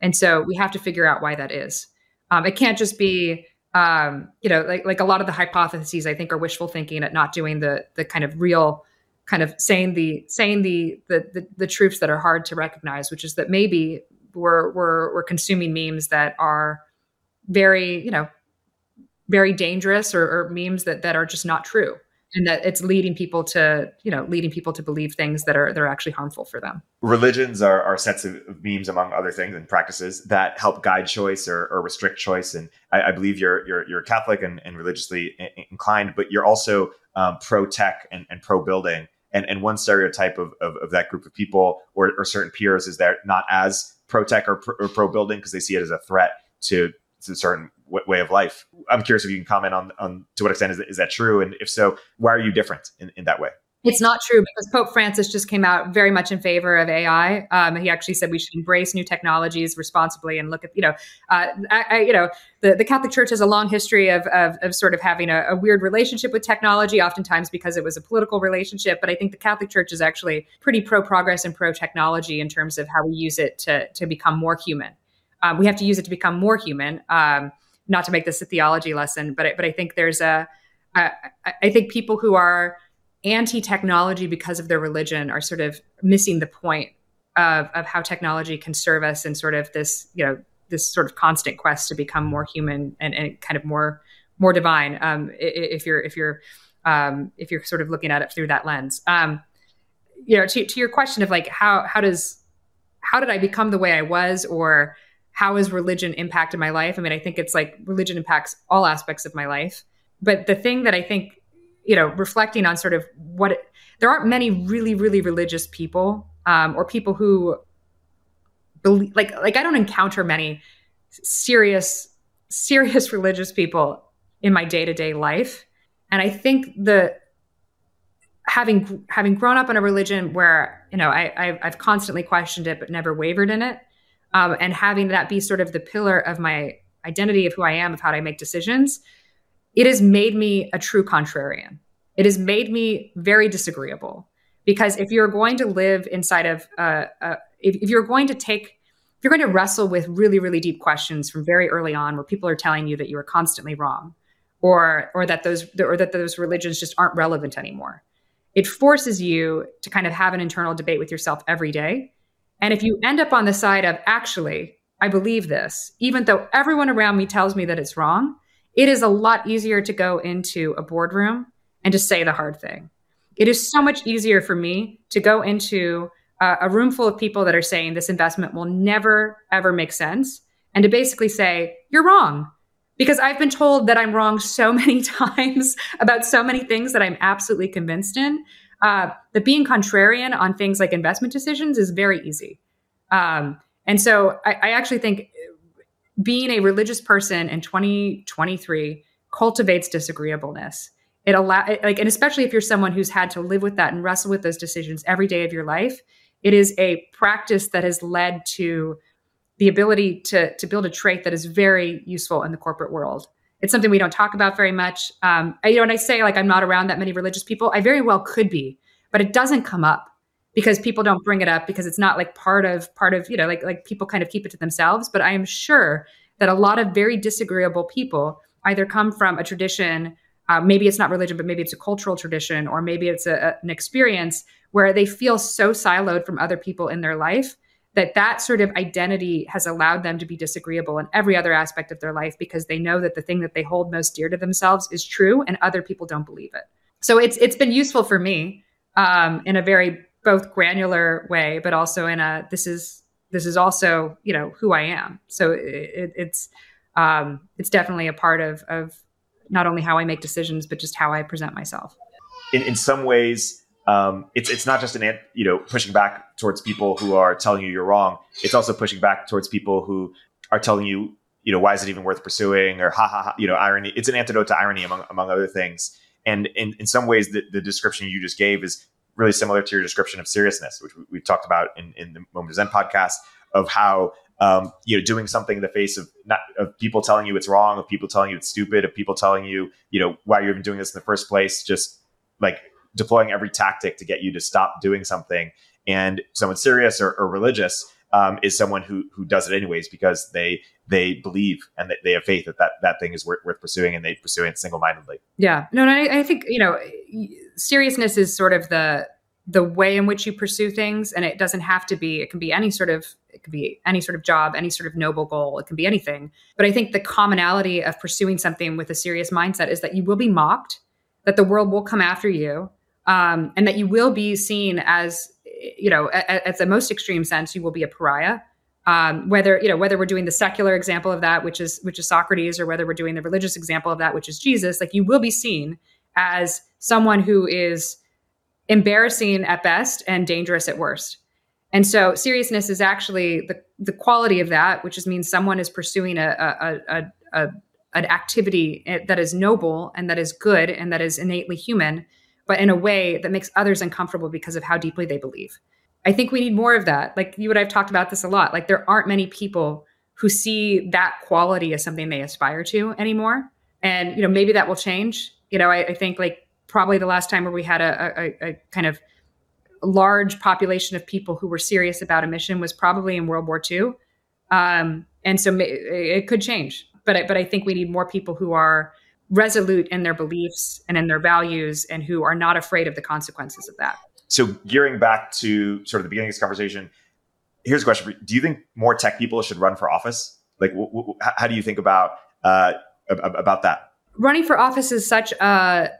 And so we have to figure out why that is. Um, it can't just be, um, you know, like, like a lot of the hypotheses I think are wishful thinking at not doing the, the kind of real kind of saying the, saying the, the, the, the truths that are hard to recognize, which is that maybe we're, we're, we're consuming memes that are very, you know, very dangerous, or, or memes that, that are just not true, and that it's leading people to, you know, leading people to believe things that are, that are actually harmful for them. Religions are, are sets of memes, among other things, and practices that help guide choice or, or restrict choice. And I, I believe you're, you're, you're Catholic and, and religiously inclined, but you're also um, pro tech and, and pro building. And, and one stereotype of, of, of that group of people or, or certain peers is they're not as pro tech or pro building because they see it as a threat to, to certain w- way of life. I'm curious if you can comment on, on to what extent is, is that true? And if so, why are you different in, in that way? It's not true, because Pope Francis just came out very much in favor of A I. Um, he actually said we should embrace new technologies responsibly and look at, you know, uh, I, I, you know, the, the Catholic Church has a long history of of, of sort of having a, a weird relationship with technology, oftentimes because it was a political relationship. But I think the Catholic Church is actually pretty pro-progress and pro-technology in terms of how we use it to to become more human. Um, we have to use it to become more human, um, not to make this a theology lesson, but but I think there's a, I, I think people who are anti-technology because of their religion are sort of missing the point of, of how technology can serve us in sort of this, you know, this sort of constant quest to become more human and, and kind of more, more divine. Um, if you're, if you're, um, if you're sort of looking at it through that lens, um, you know, to, to your question of like, how, how does, how did I become the way I was, or how has religion impacted my life? I mean, I think it's like religion impacts all aspects of my life, but the thing that I think, you know, reflecting on sort of what, it, there aren't many really, really religious people, um, or people who believe, like, like I don't encounter many serious, serious religious people in my day-to-day life. And I think the, having, having grown up in a religion where, you know, I, I've, I've constantly questioned it, but never wavered in it. Um, and having that be sort of the pillar of my identity, of who I am, of how I make decisions, it has made me a true contrarian. It has made me very disagreeable, because if you're going to live inside of, uh, uh, if, if you're going to take, if you're going to wrestle with really, really deep questions from very early on, where people are telling you that you are constantly wrong, or or that those or that those religions just aren't relevant anymore, it forces you to kind of have an internal debate with yourself every day. And if you end up on the side of, actually, I believe this, even though everyone around me tells me that it's wrong, it is a lot easier to go into a boardroom and just say the hard thing. It is so much easier for me to go into uh, a room full of people that are saying this investment will never, ever make sense, and to basically say, you're wrong, because I've been told that I'm wrong so many times about so many things that I'm absolutely convinced in, uh, that being contrarian on things like investment decisions is very easy. Um, and so I, I actually think being a religious person in twenty twenty-three cultivates disagreeableness. It allows, like, and especially if you're someone who's had to live with that and wrestle with those decisions every day of your life, it is a practice that has led to the ability to, to build a trait that is very useful in the corporate world. It's something we don't talk about very much. Um, I, you know, and I say, like, I'm not around that many religious people. I very well could be, but it doesn't come up, because people don't bring it up, because it's not like part of, part of, you know, like, like people kind of keep it to themselves. But I am sure that a lot of very disagreeable people either come from a tradition, uh, maybe it's not religion, but maybe it's a cultural tradition, or maybe it's a, a, an experience where they feel so siloed from other people in their life that that sort of identity has allowed them to be disagreeable in every other aspect of their life, because they know that the thing that they hold most dear to themselves is true and other people don't believe it. So it's, it's been useful for me um, in a very, both granular way, but also in a, this is, this is also, you know, who I am. So it, it's, um, it's definitely a part of, of not only how I make decisions, but just how I present myself. In, in some ways, um, it's, it's not just an, you know, pushing back towards people who are telling you you're wrong. It's also pushing back towards people who are telling you, you know, why is it even worth pursuing, or ha ha ha, you know, irony. It's an antidote to irony, among, among other things. And in, in some ways, the, the description you just gave is really similar to your description of seriousness, which we, we've talked about in, in the Moment of Zen podcast, of how, um, you know, doing something in the face of not of people telling you it's wrong, of people telling you it's stupid, of people telling you, you know, why you're even doing this in the first place, just like deploying every tactic to get you to stop doing something. And someone serious or, or religious um, is someone who who does it anyways, because they they believe and that they have faith that that, that thing is worth, worth pursuing, and they pursue it single-mindedly. Yeah, no, no I, I think, you know, seriousness is sort of the the way in which you pursue things, and it doesn't have to be, it can be any sort of, it could be any sort of job, any sort of noble goal, it can be anything. But I think the commonality of pursuing something with a serious mindset is that you will be mocked, that the world will come after you, um, and that you will be seen as, you know, at, at the most extreme sense, you will be a pariah. Um, whether, you know, whether we're doing the secular example of that, which is, which is Socrates, or whether we're doing the religious example of that, which is Jesus, like, you will be seen as someone who is embarrassing at best and dangerous at worst. And so seriousness is actually the, the quality of that, which is means someone is pursuing a, a, a, a, an activity that is noble and that is good and that is innately human, but in a way that makes others uncomfortable because of how deeply they believe. I think we need more of that. Like you and I have talked about this a lot. Like there aren't many people who see that quality as something they aspire to anymore. And, you know, maybe that will change. You know, I, I think like probably the last time where we had a, a, a kind of large population of people who were serious about a mission was probably in World War Two. Um, and so may, it could change. But I, but I think we need more people who are resolute in their beliefs and in their values and who are not afraid of the consequences of that. So gearing back to sort of the beginning of this conversation, here's a question for you. Do you think more tech people should run for office? Like, wh- wh- how do you think about uh, ab- about that? Running for office is such a...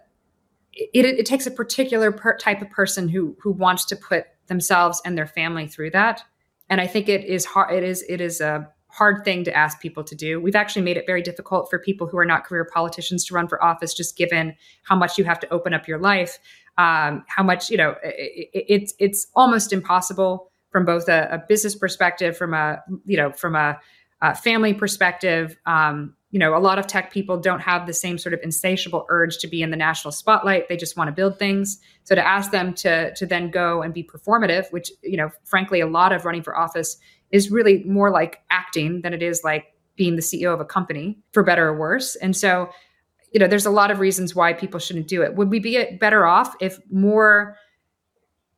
It, it takes a particular per- type of person who who wants to put themselves and their family through that. And I think it is hard. It is, it is a... hard thing to ask people to do. We've actually made it very difficult for people who are not career politicians to run for office, just given how much you have to open up your life, um, how much, you know, it, it, it's it's almost impossible from both a, a business perspective, from a, you know, from a, a family perspective. Um, you know, a lot of tech people don't have the same sort of insatiable urge to be in the national spotlight. They just want to build things. So to ask them to to then go and be performative, which, you know, frankly, a lot of running for office is really more like acting than it is like being the C E O of a company, for better or worse. And so, you know, there's a lot of reasons why people shouldn't do it. Would we be better off if more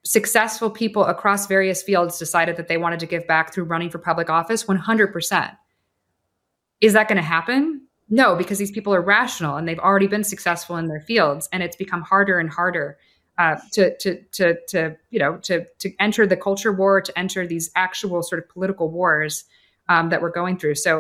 successful people across various fields decided that they wanted to give back through running for public office? one hundred percent. Is that going to happen? No, because these people are rational and they've already been successful in their fields, and it's become harder and harder Uh, to, to, to, to, you know, to, to enter the culture war, to enter these actual sort of political wars um, that we're going through. So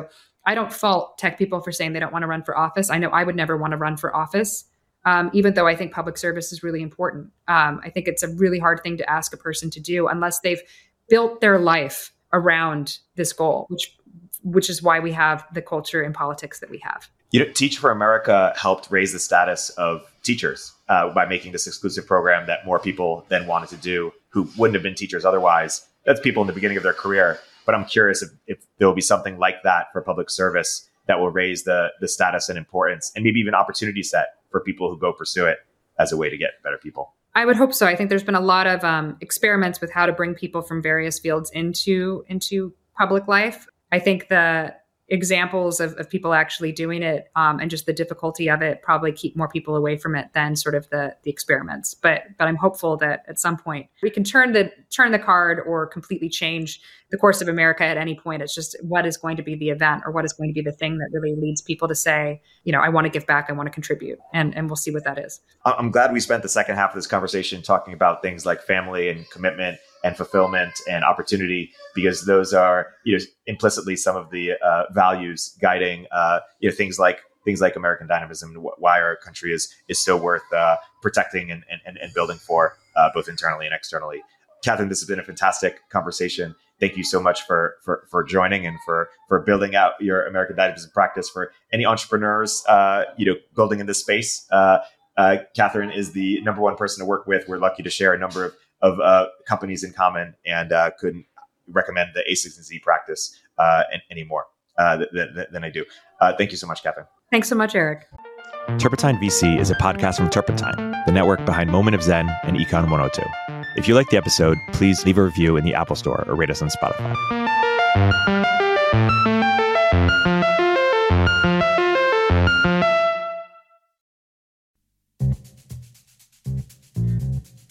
I don't fault tech people for saying they don't want to run for office. I know I would never want to run for office, um, even though I think public service is really important. Um, I think it's a really hard thing to ask a person to do unless they've built their life around this goal, which, which is why we have the culture and politics that we have. You know, Teach for America helped raise the status of teachers uh, by making this exclusive program that more people then wanted to do who wouldn't have been teachers otherwise. That's people in the beginning of their career. But I'm curious if, if there will be something like that for public service that will raise the the status and importance and maybe even opportunity set for people who go pursue it as a way to get better people. I would hope so. I think there's been a lot of um, experiments with how to bring people from various fields into into public life. I think the examples of, of people actually doing it um, and just the difficulty of it probably keep more people away from it than sort of the the experiments. But but I'm hopeful that at some point we can turn the turn the card or completely change the course of America at any point. It's just what is going to be the event or what is going to be the thing that really leads people to say, you know, I want to give back, I want to contribute. And, and we'll see what that is. I'm glad we spent the second half of this conversation talking about things like family and commitment and fulfillment and opportunity, because those are, you know, implicitly some of the uh, values guiding, uh, you know, things like things like American dynamism, and why our country is is so worth uh, protecting and, and and building for uh, both internally and externally. Katherine, this has been a fantastic conversation. Thank you so much for for for joining and for for building out your American dynamism practice for any entrepreneurs, uh, you know, building in this space. Uh, uh, Katherine is the number one person to work with. We're lucky to share a number of. of uh, companies in common, and uh, couldn't recommend the A six and Z practice uh, any more uh, th- th- than I do. Uh, thank you so much, Katherine. Thanks so much, Eric. Turpentine V C is a podcast from Turpentine, the network behind Moment of Zen and Econ one oh two. If you like the episode, please leave a review in the Apple Store or rate us on Spotify.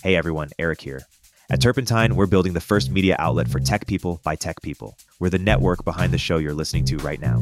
Hey everyone, Eric here. At Turpentine, we're building the first media outlet for tech people by tech people. We're the network behind the show you're listening to right now.